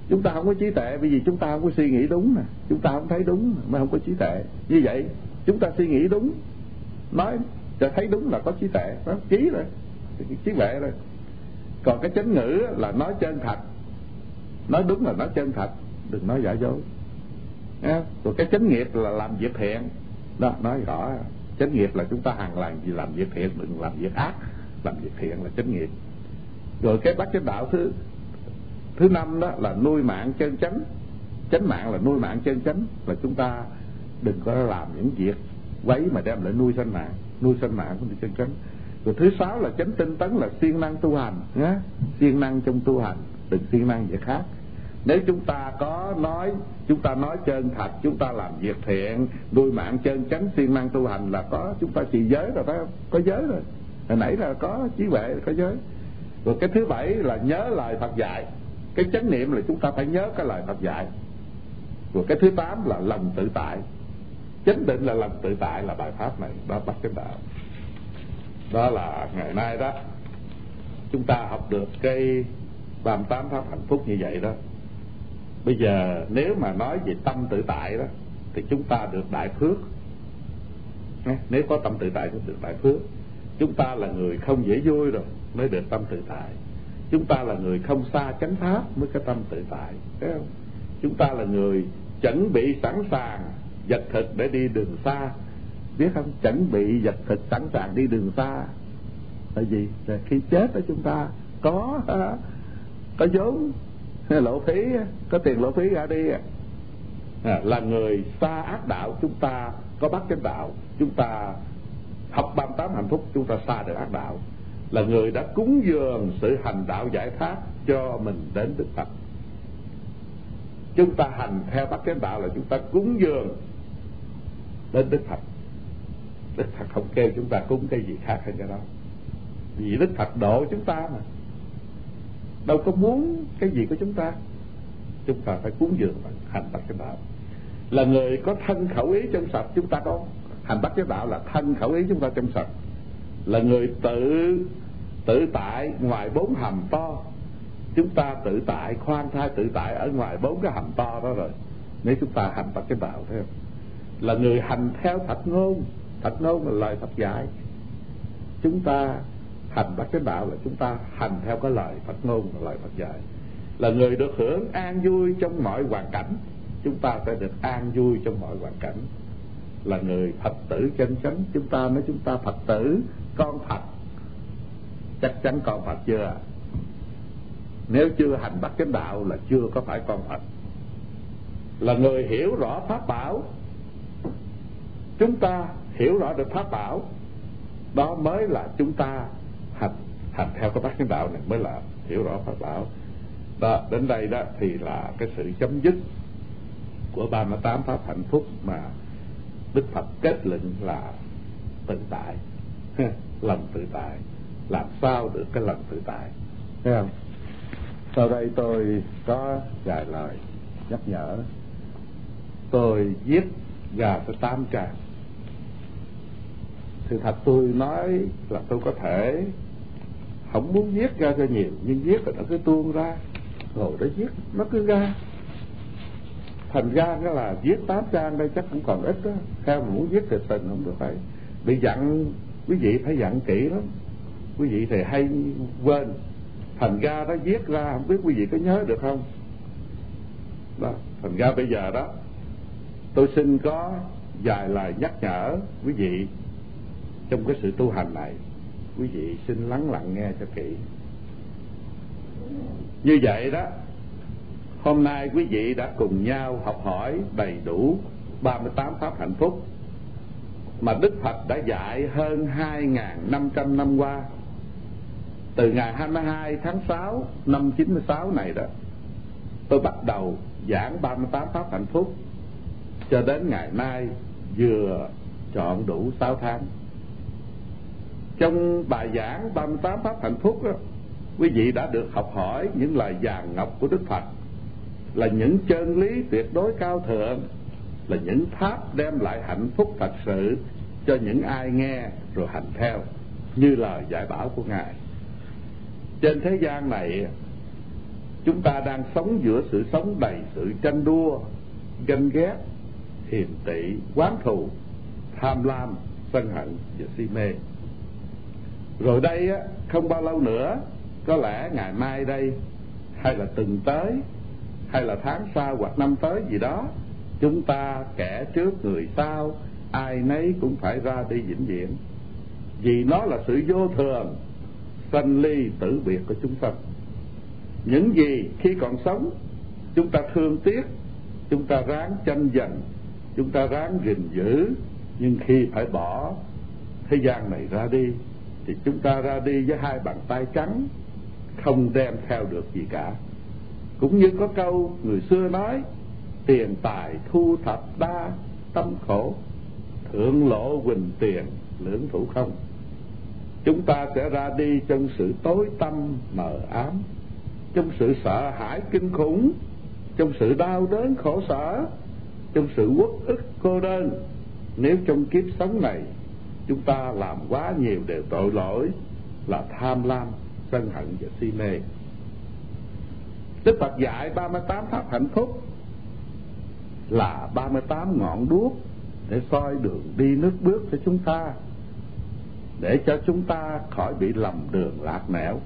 Chúng ta không có trí tuệ bởi vì chúng ta không có suy nghĩ đúng nè, chúng ta không thấy đúng mới không có trí tuệ. Như vậy chúng ta suy nghĩ đúng, nói cho thấy đúng là có trí tuệ, đó, trí rồi, trí tuệ rồi. Còn cái chánh ngữ là nói chân thật, nói đúng là nói chân thật, đừng nói giả dối. Rồi cái chánh nghiệp là làm việc thiện đó, nói rõ chánh nghiệp là chúng ta hằng làm gì làm việc thiện, đừng làm việc ác, làm việc thiện là chánh nghiệp. Rồi cái bát chánh đạo thứ thứ năm đó là nuôi mạng chân chánh. Chánh mạng là nuôi mạng chân chánh, là chúng ta đừng có làm những việc quấy mà đem lại nuôi sanh mạng, nuôi sanh mạng cũng được chân chánh. Rồi thứ sáu là chánh tinh tấn, là siêng năng tu hành nhá, siêng năng trong tu hành, đừng siêng năng việc khác. Nếu chúng ta có nói, chúng ta nói chân thật, chúng ta làm việc thiện, nuôi mạng chân chánh, siêng năng tu hành là có, chúng ta trì giới rồi, phải không? Có giới rồi. Hồi nãy là có trí huệ, có giới. Rồi cái thứ bảy là nhớ lời Phật dạy. Cái chánh niệm là chúng ta phải nhớ cái lời Phật dạy. Rồi cái thứ tám là lòng tự tại. Chánh định là lòng tự tại, là bài pháp này, đó bát chánh đạo. Đó là ngày nay đó, chúng ta học được cái ba mươi tám pháp hạnh phúc như vậy đó. Bây giờ nếu mà nói về tâm tự tại đó thì chúng ta được đại phước. Nếu có tâm tự tại thì được đại phước. Chúng ta là người không dễ vui rồi mới được tâm tự tại. Chúng ta là người không xa chánh pháp mới có tâm tự tại, thấy không? Chúng ta là người chuẩn bị sẵn sàng vật thực để đi đường xa, biết không? Chuẩn bị vật thực sẵn sàng đi đường xa tại vì là khi chết đó chúng ta có có vốn lộ phí, có tiền lộ phí ra đi. À, là người xa ác đạo, chúng ta có bát chánh đạo, chúng ta học ba mươi tám hạnh phúc, chúng ta xa được ác đạo. Là người đã cúng dường sự hành đạo giải thoát cho mình đến Đức Phật. Chúng ta hành theo bát chánh đạo là chúng ta cúng dường đến Đức Phật. Đức Phật không kêu chúng ta cúng cái gì khác hơn cái đó, vì Đức Phật độ chúng ta mà, đâu có muốn cái gì của chúng ta. Chúng ta phải cúng dường và hành bát chánh đạo. Là người có thân khẩu ý trong sạch, chúng ta có hành bát chánh đạo là thân khẩu ý chúng ta trong sạch. Là người tự tự tại ngoài bốn hầm to, chúng ta tự tại khoan thai tự tại ở ngoài bốn cái hầm to đó rồi, nếu chúng ta hành bát chánh đạo, thấy không? Là người hành theo Phật ngôn, Phật ngôn là lời Phật dạy. Chúng ta hành bát chánh đạo là chúng ta hành theo cái lời Phật ngôn và lời Phật dạy. Là người được hưởng an vui trong mọi hoàn cảnh, chúng ta sẽ được an vui trong mọi hoàn cảnh. Là người Phật tử chân chánh, chúng ta nói chúng ta Phật tử, con Phật, chắc chắn con Phật chưa? Nếu chưa hành bát chánh đạo là chưa có phải con Phật. Là người hiểu rõ Pháp Bảo, chúng ta hiểu rõ được Pháp Bảo, đó mới là chúng ta hành hành theo cái bát chánh đạo này mới là hiểu rõ Pháp Bảo. Đó, đến đây đó thì là cái sự chấm dứt của ba mươi tám pháp hạnh phúc mà Đức Phật kết luận là tự tại, lòng tự tại. Làm sao được cái lòng tự tại, thấy không? Sau đây tôi có vài lời nhắc nhở. Tôi viết ra tới tám trang. Sự thật tôi nói là tôi có thể không muốn viết ra cho nhiều, nhưng viết rồi nó cứ tuôn ra, ngồi đó viết nó cứ ra. Thành ra nó là viết tám trang đây chắc cũng còn ít đó. Theo mà muốn viết thì tình không được, phải bị dặn. Quý vị phải dặn kỹ lắm, quý vị thì hay quên. Thành ra đó viết ra không biết quý vị có nhớ được không đó. Thành ra bây giờ đó tôi xin có vài lời nhắc nhở quý vị trong cái sự tu hành này. Quý vị xin lắng lặng nghe cho kỹ. Như vậy đó, hôm nay quý vị đã cùng nhau học hỏi đầy đủ ba mươi tám pháp hạnh phúc mà Đức Phật đã dạy hơn hai nghìn năm trăm năm qua. Từ ngày hai mươi hai tháng sáu năm chín mươi sáu này đó, tôi bắt đầu giảng ba mươi tám pháp hạnh phúc, cho đến ngày nay vừa chọn đủ sáu tháng. Trong bài giảng ba mươi tám pháp hạnh phúc đó, quý vị đã được học hỏi những lời vàng ngọc của Đức Phật, là những chân lý tuyệt đối cao thượng, là những pháp đem lại hạnh phúc thật sự cho những ai nghe rồi hành theo như lời dạy bảo của Ngài. Trên thế gian này, chúng ta đang sống giữa sự sống đầy sự tranh đua, ganh ghét, hiềm tị, oán thù, tham lam, sân hận và si mê. Rồi đây không bao lâu nữa, có lẽ ngày mai đây hay là từng tới, hay là tháng sau hoặc năm tới gì đó, chúng ta kẻ trước người sau, ai nấy cũng phải ra đi vĩnh viễn, vì nó là sự vô thường, sanh ly tử biệt của chúng sanh. Những gì khi còn sống chúng ta thương tiếc, chúng ta ráng tranh giành, chúng ta ráng gìn giữ, nhưng khi phải bỏ thế gian này ra đi thì chúng ta ra đi với hai bàn tay trắng, không đem theo được gì cả. Cũng như có câu người xưa nói: tiền tài thu thập đa tâm khổ, thượng lộ huỳnh tiền lưỡng thủ không. Chúng ta sẽ ra đi trong sự tối tăm mờ ám, trong sự sợ hãi kinh khủng, trong sự đau đớn khổ sở, trong sự uất ức cô đơn. Nếu trong kiếp sống này chúng ta làm quá nhiều điều tội lỗi là tham lam, sân hận và si mê. Đức Phật dạy ba mươi tám pháp hạnh phúc là ba mươi tám ngọn đuốc để soi đường đi nước bước cho chúng ta, để cho chúng ta khỏi bị lầm đường lạc nẻo,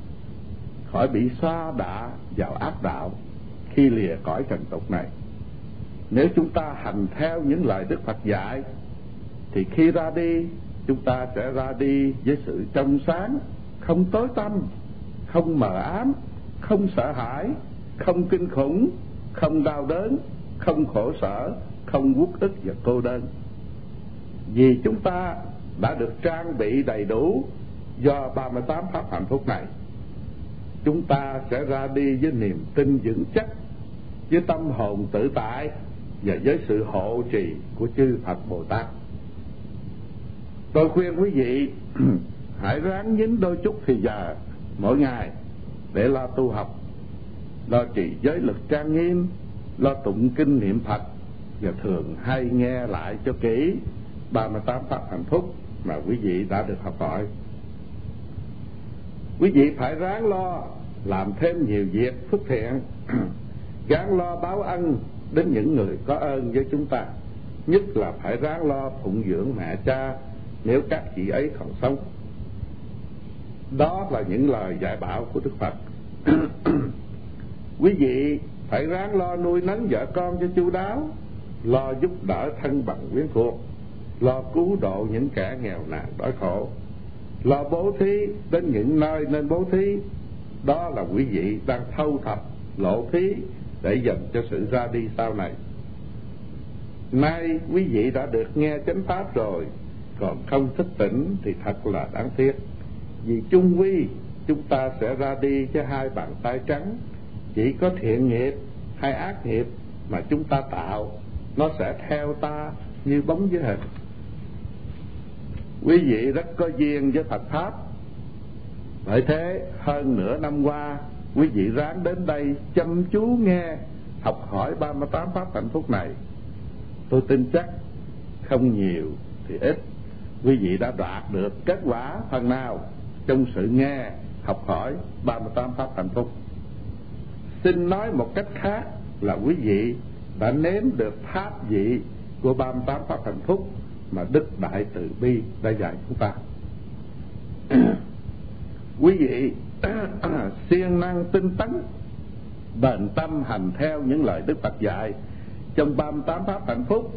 khỏi bị sa đọa vào ác đạo khi lìa cõi trần tục này. Nếu chúng ta hành theo những lời Đức Phật dạy thì khi ra đi chúng ta sẽ ra đi với sự trong sáng, không tối tăm, không mờ ám, không sợ hãi, không kinh khủng, không đau đớn, không khổ sở, không uất ức và cô đơn. Vì chúng ta đã được trang bị đầy đủ do ba mươi tám pháp hạnh phúc này, chúng ta sẽ ra đi với niềm tin vững chắc, với tâm hồn tự tại và với sự hộ trì của chư Phật Bồ Tát. Tôi khuyên quý vị hãy ráng nhín đôi chút thì giờ mỗi ngày để lo tu học, lo trì giới luật trang nghiêm, lo tụng kinh niệm Phật, và thường hay nghe lại cho kỹ ba mươi tám pháp hạnh phúc mà quý vị đã được học hỏi. Quý vị phải ráng lo làm thêm nhiều việc phúc thiện, ráng lo báo ân đến những người có ơn với chúng ta, nhất là phải ráng lo phụng dưỡng mẹ cha nếu các chị ấy còn sống. Đó là những lời dạy bảo của Đức Phật. Quý vị phải ráng lo nuôi nấng vợ con cho chu đáo, lo giúp đỡ thân bằng quyến thuộc, lo cứu độ những kẻ nghèo nàn đói khổ, lo bố thí đến những nơi nên bố thí. Đó là quý vị đang thâu thập lộ thí để dành cho sự ra đi sau này. Nay quý vị đã được nghe chánh pháp rồi, còn không thức tỉnh thì thật là đáng tiếc, vì chung quy chúng ta sẽ ra đi với hai bàn tay trắng. Chỉ có thiện nghiệp hay ác nghiệp mà chúng ta tạo, nó sẽ theo ta như bóng với hình. Quý vị rất có duyên với Phật Pháp, bởi thế hơn nửa năm qua quý vị ráng đến đây chăm chú nghe, học hỏi ba mươi tám pháp hạnh phúc này. Tôi tin chắc không nhiều thì ít, quý vị đã đạt được kết quả phần nào trong sự nghe, học hỏi ba mươi tám pháp hạnh phúc. Xin nói một cách khác là quý vị đã nếm được pháp vị của ba mươi tám pháp hạnh phúc mà Đức Đại Từ Bi đã dạy chúng ta. Quý vị siêng năng tinh tấn, bền tâm hành theo những lời Đức Phật dạy trong ba mươi tám pháp hạnh phúc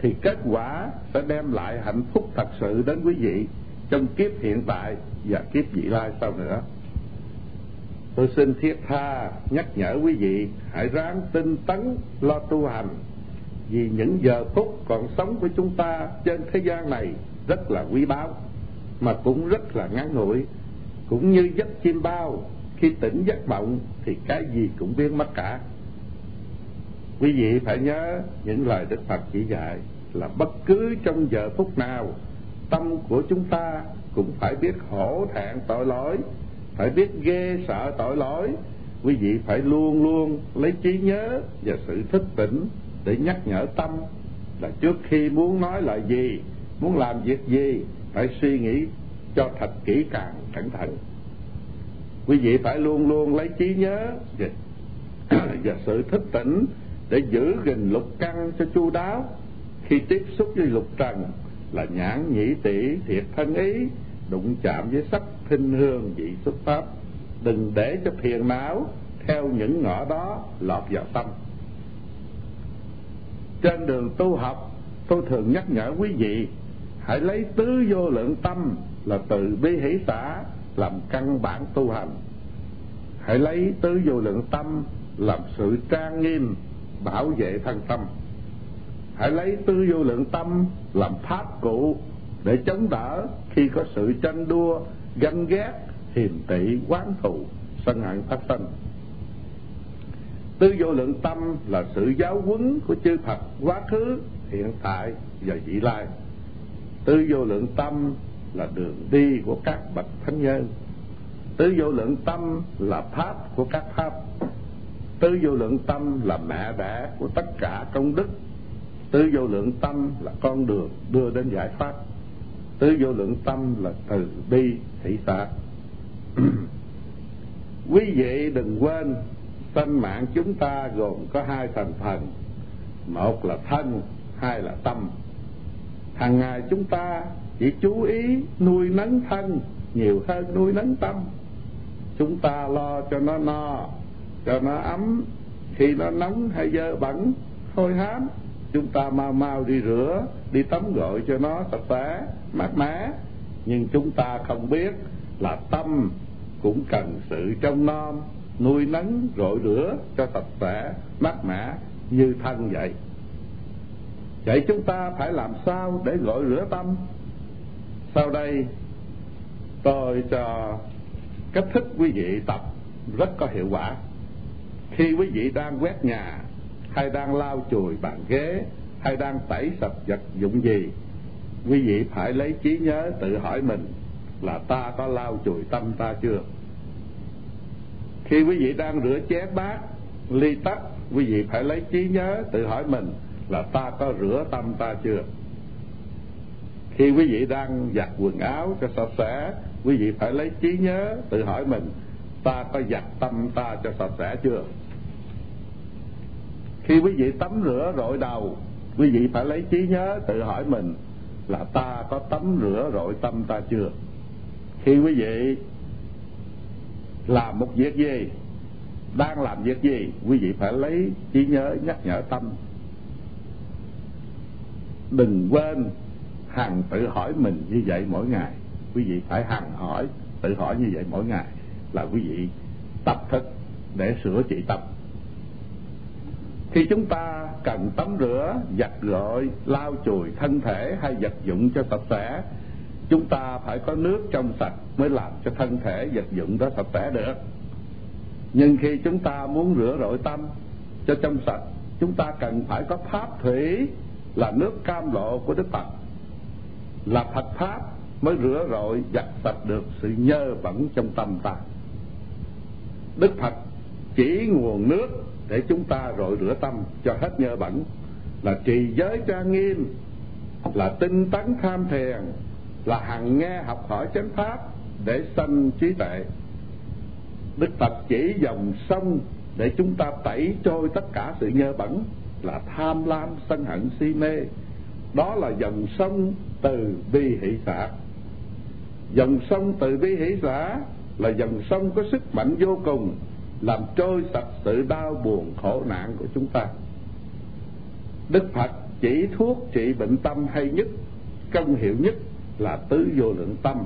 thì kết quả sẽ đem lại hạnh phúc thật sự đến quý vị trong kiếp hiện tại và kiếp vị lai sau nữa. Tôi xin thiết tha nhắc nhở quý vị hãy ráng tinh tấn lo tu hành, vì những giờ phút còn sống của chúng ta trên thế gian này rất là quý báu mà cũng rất là ngắn ngủi. Cũng như giấc chim bao, khi tỉnh giấc mộng thì cái gì cũng biến mất cả. Quý vị phải nhớ những lời Đức Phật chỉ dạy là bất cứ trong giờ phút nào, tâm của chúng ta cũng phải biết hổ thẹn tội lỗi, phải biết ghê sợ tội lỗi. Quý vị phải luôn luôn lấy trí nhớ và sự thức tỉnh để nhắc nhở tâm là trước khi muốn nói lời gì, muốn làm việc gì, phải suy nghĩ cho thật kỹ càng, cẩn thận. Quý vị phải luôn luôn lấy trí nhớ và, và sự thức tỉnh để giữ gìn lục căn cho chu đáo. Khi tiếp xúc với lục trần là nhãn, nhĩ, tỷ, thiệt, thân, ý, đụng chạm với sắc, thinh, hương, vị, xúc, pháp, đừng để cho phiền não theo những ngõ đó lọt vào tâm. Trên đường tu học, tôi thường nhắc nhở quý vị hãy lấy tứ vô lượng tâm là từ bi hỷ xã làm căn bản tu hành. Hãy lấy tứ vô lượng tâm làm sự trang nghiêm bảo vệ thân tâm. Hãy lấy tứ vô lượng tâm làm pháp cụ để chống đỡ khi có sự tranh đua, ganh ghét, hiềm tị, oán thù, sân hận phát sinh. Tứ vô lượng tâm là sự giáo huấn của chư Phật quá khứ, hiện tại và vị lai. Tứ vô lượng tâm là đường đi của các bậc thánh nhân. Tứ vô lượng tâm là pháp của các pháp. Tứ vô lượng tâm là mẹ đẻ của tất cả công đức. Tứ vô lượng tâm là con đường đưa đến giải thoát. Tứ vô lượng tâm là từ bi hỷ xã. Quý vị đừng quên, sinh mạng chúng ta gồm có hai thành phần, một là thân, hai là tâm. Hàng ngày chúng ta chỉ chú ý nuôi nấng thân nhiều hơn nuôi nấng tâm. Chúng ta lo cho nó no, cho nó ấm. Khi nó nóng hay dơ bẩn, hôi hám, chúng ta mau mau đi rửa, đi tắm gội cho nó sạch sẽ, mát mẻ. Nhưng chúng ta không biết là tâm cũng cần sự trông nom, nuôi nấng, gội rửa cho sạch sẽ, mát mẻ như thân vậy. Vậy chúng ta phải làm sao để gội rửa tâm? Sau đây tôi cho cách thức quý vị tập rất có hiệu quả. Khi quý vị đang quét nhà, hay đang lau chùi bàn ghế, hay đang tẩy sạch vật dụng gì, quý vị phải lấy trí nhớ tự hỏi mình là ta có lau chùi tâm ta chưa. Khi quý vị đang rửa chén bát, ly tách, quý vị phải lấy trí nhớ tự hỏi mình là ta có rửa tâm ta chưa. Khi quý vị đang giặt quần áo cho sạch sẽ, quý vị phải lấy trí nhớ tự hỏi mình ta có giặt tâm ta cho sạch sẽ chưa. Khi quý vị tắm rửa rội đầu, quý vị phải lấy trí nhớ tự hỏi mình là ta có tắm rửa rội tâm ta chưa. Khi quý vị làm một việc gì, đang làm việc gì, quý vị phải lấy trí nhớ nhắc nhở tâm. Đừng quên hằng tự hỏi mình như vậy mỗi ngày. Quý vị phải hằng hỏi, tự hỏi như vậy mỗi ngày là quý vị tập thức để sửa trị tâm. Khi chúng ta cần tắm rửa, giặt gội, lau chùi thân thể hay vật dụng cho sạch sẽ, chúng ta phải có nước trong sạch mới làm cho thân thể vật dụng đó sạch sẽ được. Nhưng khi chúng ta muốn rửa rội tâm cho trong sạch, chúng ta cần phải có pháp thủy là nước cam lộ của Đức Phật, là Phật pháp mới rửa rội giặt sạch được sự nhơ bẩn trong tâm ta. Đức Phật chỉ nguồn nước để chúng ta rội rửa tâm cho hết nhơ bẩn, là trì giới trang nghiêm, là tinh tấn tham thiền, là hằng nghe học hỏi chánh pháp để sanh trí tuệ. Đức Phật chỉ dòng sông để chúng ta tẩy trôi tất cả sự nhơ bẩn là tham lam, sân hận, si mê. Đó là dòng sông từ bi hỷ xã. Dòng sông từ bi hỷ xã là dòng sông có sức mạnh vô cùng, làm trôi sạch sự đau buồn khổ nạn của chúng ta. Đức Phật chỉ thuốc trị bệnh tâm hay nhất, công hiệu nhất là tứ vô lượng tâm,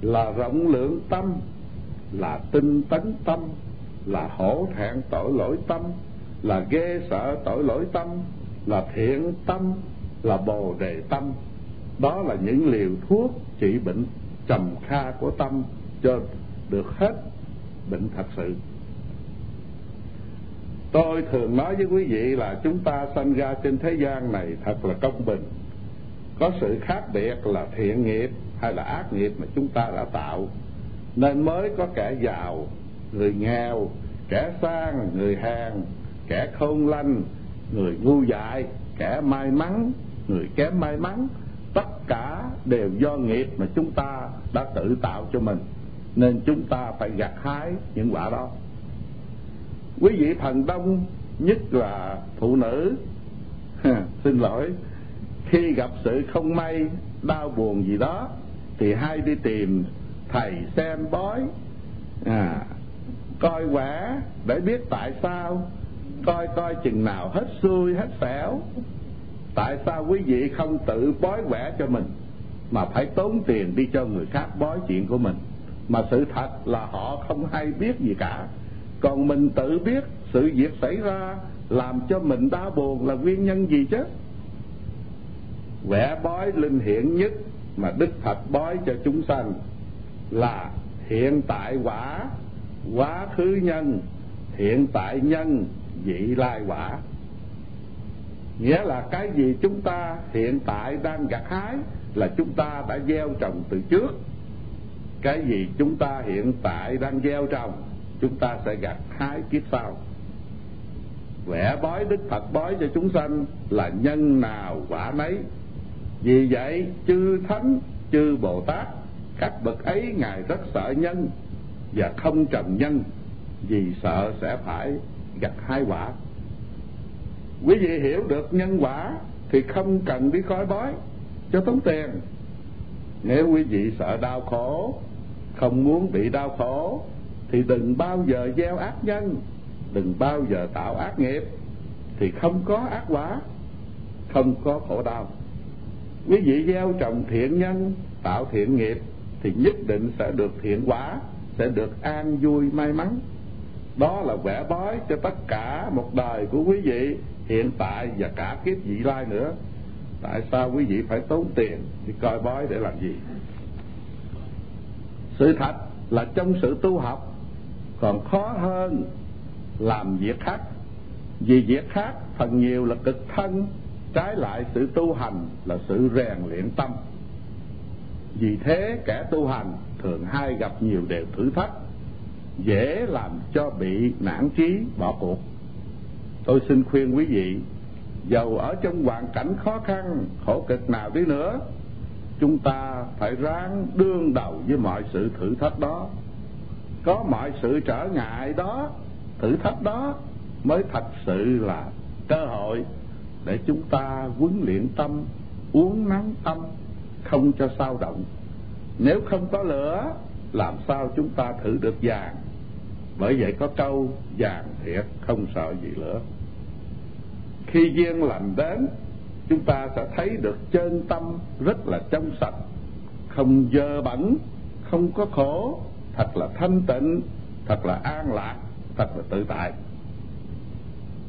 là rộng lượng tâm, là tinh tấn tâm, là hổ thẹn tội lỗi tâm, là ghê sợ tội lỗi tâm, là thiện tâm, là bồ đề tâm. Đó là những liều thuốc trị bệnh trầm kha của tâm cho được hết bệnh thật sự. Tôi thường nói với quý vị là chúng ta sanh ra trên thế gian này thật là công bình. Có sự khác biệt là thiện nghiệp hay là ác nghiệp mà chúng ta đã tạo, nên mới có kẻ giàu, người nghèo, kẻ sang, người hèn, kẻ khôn lanh, người ngu dại, kẻ may mắn, người kém may mắn. Tất cả đều do nghiệp mà chúng ta đã tự tạo cho mình, nên chúng ta phải gặt hái những quả đó. Quý vị phần đông, nhất là phụ nữ xin lỗi, khi gặp sự không may, đau buồn gì đó thì hay đi tìm thầy xem bói, à, coi quả để biết tại sao, coi coi chừng nào hết xui hết xẻo. Tại sao quý vị không tự bói quẻ cho mình mà phải tốn tiền đi cho người khác bói chuyện của mình, mà sự thật là họ không hay biết gì cả, còn mình tự biết sự việc xảy ra làm cho mình đau buồn là nguyên nhân gì chứ? Quẻ bói linh hiển nhất mà Đức Phật bói cho chúng sanh là hiện tại quả, quá khứ nhân, hiện tại nhân, vị lai quả. Nghĩa là cái gì chúng ta hiện tại đang gặt hái là chúng ta đã gieo trồng từ trước. Cái gì chúng ta hiện tại đang gieo trồng, chúng ta sẽ gặt hái kiếp sau. Quẻ bói Đức Phật bói cho chúng sanh là nhân nào quả nấy. Vì vậy chư Thánh, chư Bồ Tát, các bậc ấy Ngài rất sợ nhân và không trồng nhân, vì sợ sẽ phải gặt hái quả. Quý vị hiểu được nhân quả thì không cần đi coi bói cho tốn tiền. Nếu quý vị sợ đau khổ, không muốn bị đau khổ, thì đừng bao giờ gieo ác nhân, đừng bao giờ tạo ác nghiệp, thì không có ác quả, không có khổ đau. Quý vị gieo trồng thiện nhân, tạo thiện nghiệp thì nhất định sẽ được thiện quả, sẽ được an vui may mắn. Đó là vẽ bói cho tất cả một đời của quý vị, hiện tại và cả kiếp vị lai nữa. Tại sao quý vị phải tốn tiền thì coi bói để làm gì? Sự thật là trong sự tu học còn khó hơn làm việc khác. Vì việc khác phần nhiều là cực thân, trái lại sự tu hành là sự rèn luyện tâm. Vì thế kẻ tu hành thường hay gặp nhiều điều thử thách, dễ làm cho bị nản chí bỏ cuộc. Tôi xin khuyên quý vị, dầu ở trong hoàn cảnh khó khăn khổ cực nào đi nữa, chúng ta phải ráng đương đầu với mọi sự thử thách đó. Có mọi sự trở ngại đó, thử thách đó mới thật sự là cơ hội để chúng ta huấn luyện tâm, uốn nắn tâm, không cho sao động. Nếu không có lửa, làm sao chúng ta thử được vàng? Bởi vậy có câu vàng thiệt không sợ gì lửa. Khi duyên lành đến, chúng ta sẽ thấy được chân tâm rất là trong sạch, không dơ bẩn, không có khổ, thật là thanh tịnh, thật là an lạc, thật là tự tại.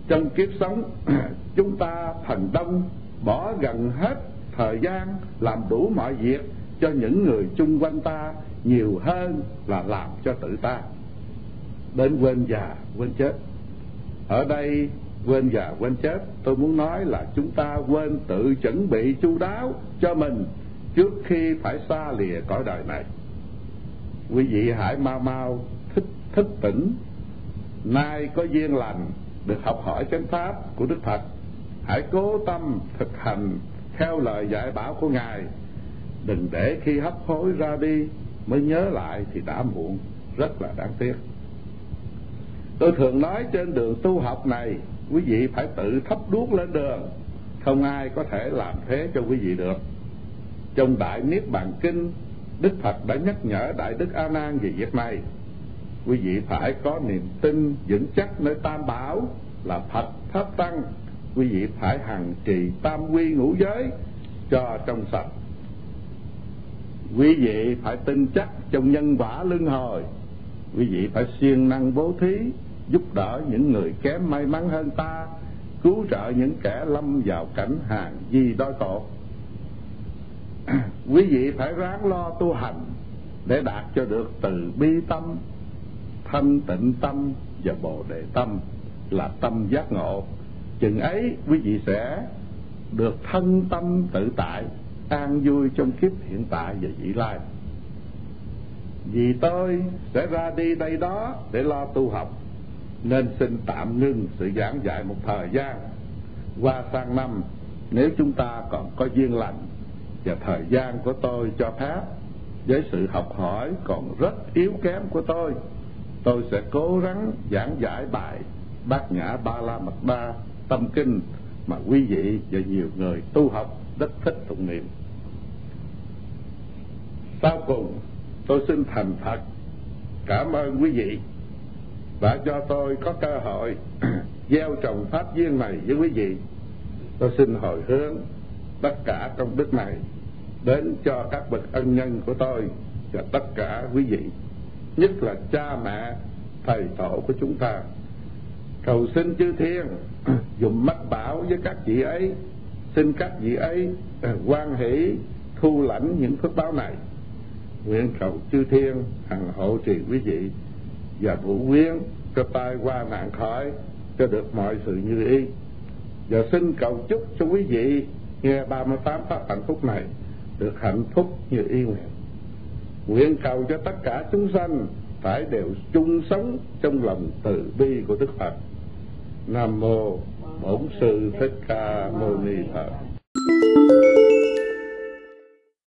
Trong kiếp sống, chúng ta phần đông bỏ gần hết thời gian làm đủ mọi việc cho những người chung quanh ta nhiều hơn là làm cho tự ta, đến quên già quên chết. Ở đây quên già quên chết, tôi muốn nói là chúng ta quên tự chuẩn bị chu đáo cho mình trước khi phải xa lìa cõi đời này. Quý vị hãy mau mau thích thức tỉnh. Nay có duyên lành được học hỏi chánh pháp của Đức Phật, hãy cố tâm thực hành theo lời dạy bảo của Ngài. Đừng để khi hấp hối ra đi mới nhớ lại thì đã muộn, rất là đáng tiếc. Tôi thường nói trên đường tu học này, quý vị phải tự thắp đuốc lên đường, không ai có thể làm thế cho quý vị được. Trong Đại Niết Bàn Kinh, Đức Phật đã nhắc nhở Đại Đức A Nan về việc này. Quý vị phải có niềm tin vững chắc nơi Tam Bảo là Phật Pháp Tăng. Quý vị phải hằng trì tam quy ngũ giới cho trong sạch. Quý vị phải tin chắc trong nhân quả luân hồi. Quý vị phải siêng năng bố thí, giúp đỡ những người kém may mắn hơn ta, cứu trợ những kẻ lâm vào cảnh hàn di đói khổ. Quý vị phải ráng lo tu hành để đạt cho được từ bi tâm, thanh tịnh tâm và bồ đề tâm là tâm giác ngộ. Chừng ấy quý vị sẽ được thân tâm tự tại, an vui trong kiếp hiện tại và vị lai. Vì tôi sẽ ra đi đây đó để lo tu học, nên xin tạm ngưng sự giảng dạy một thời gian. Qua sang năm, nếu chúng ta còn có duyên lành và thời gian của tôi cho phép, với sự học hỏi còn rất yếu kém của tôi, tôi sẽ cố gắng giảng giải bài Bát Nhã Ba La Mật Đa Tâm Kinh mà quý vị và nhiều người tu học rất thích tụng niệm. Sau cùng, tôi xin thành thật cảm ơn quý vị đã cho tôi có cơ hội gieo trồng pháp duyên này với quý vị. Tôi xin hồi hướng tất cả công đức này đến cho các bậc ân nhân của tôi và tất cả quý vị, nhất là cha mẹ thầy tổ của chúng ta. Cầu xin chư thiên dùng mắt bảo với các vị ấy, xin các vị ấy hoan hỷ thu lãnh những phước báo này. Nguyện cầu chư thiên hằng hộ trì quý vị và vũ quyến cho tai qua nạn khỏi, cho được mọi sự như ý. Và xin cầu chúc cho quý vị nghe ba mươi tám pháp hạnh phúc này được hạnh phúc như ý nguyện. Nguyện cầu cho tất cả chúng sanh phải đều chung sống trong lòng từ bi của Đức Phật. Nam mô Bổn Sư Thích Ca Mâu Ni Phật.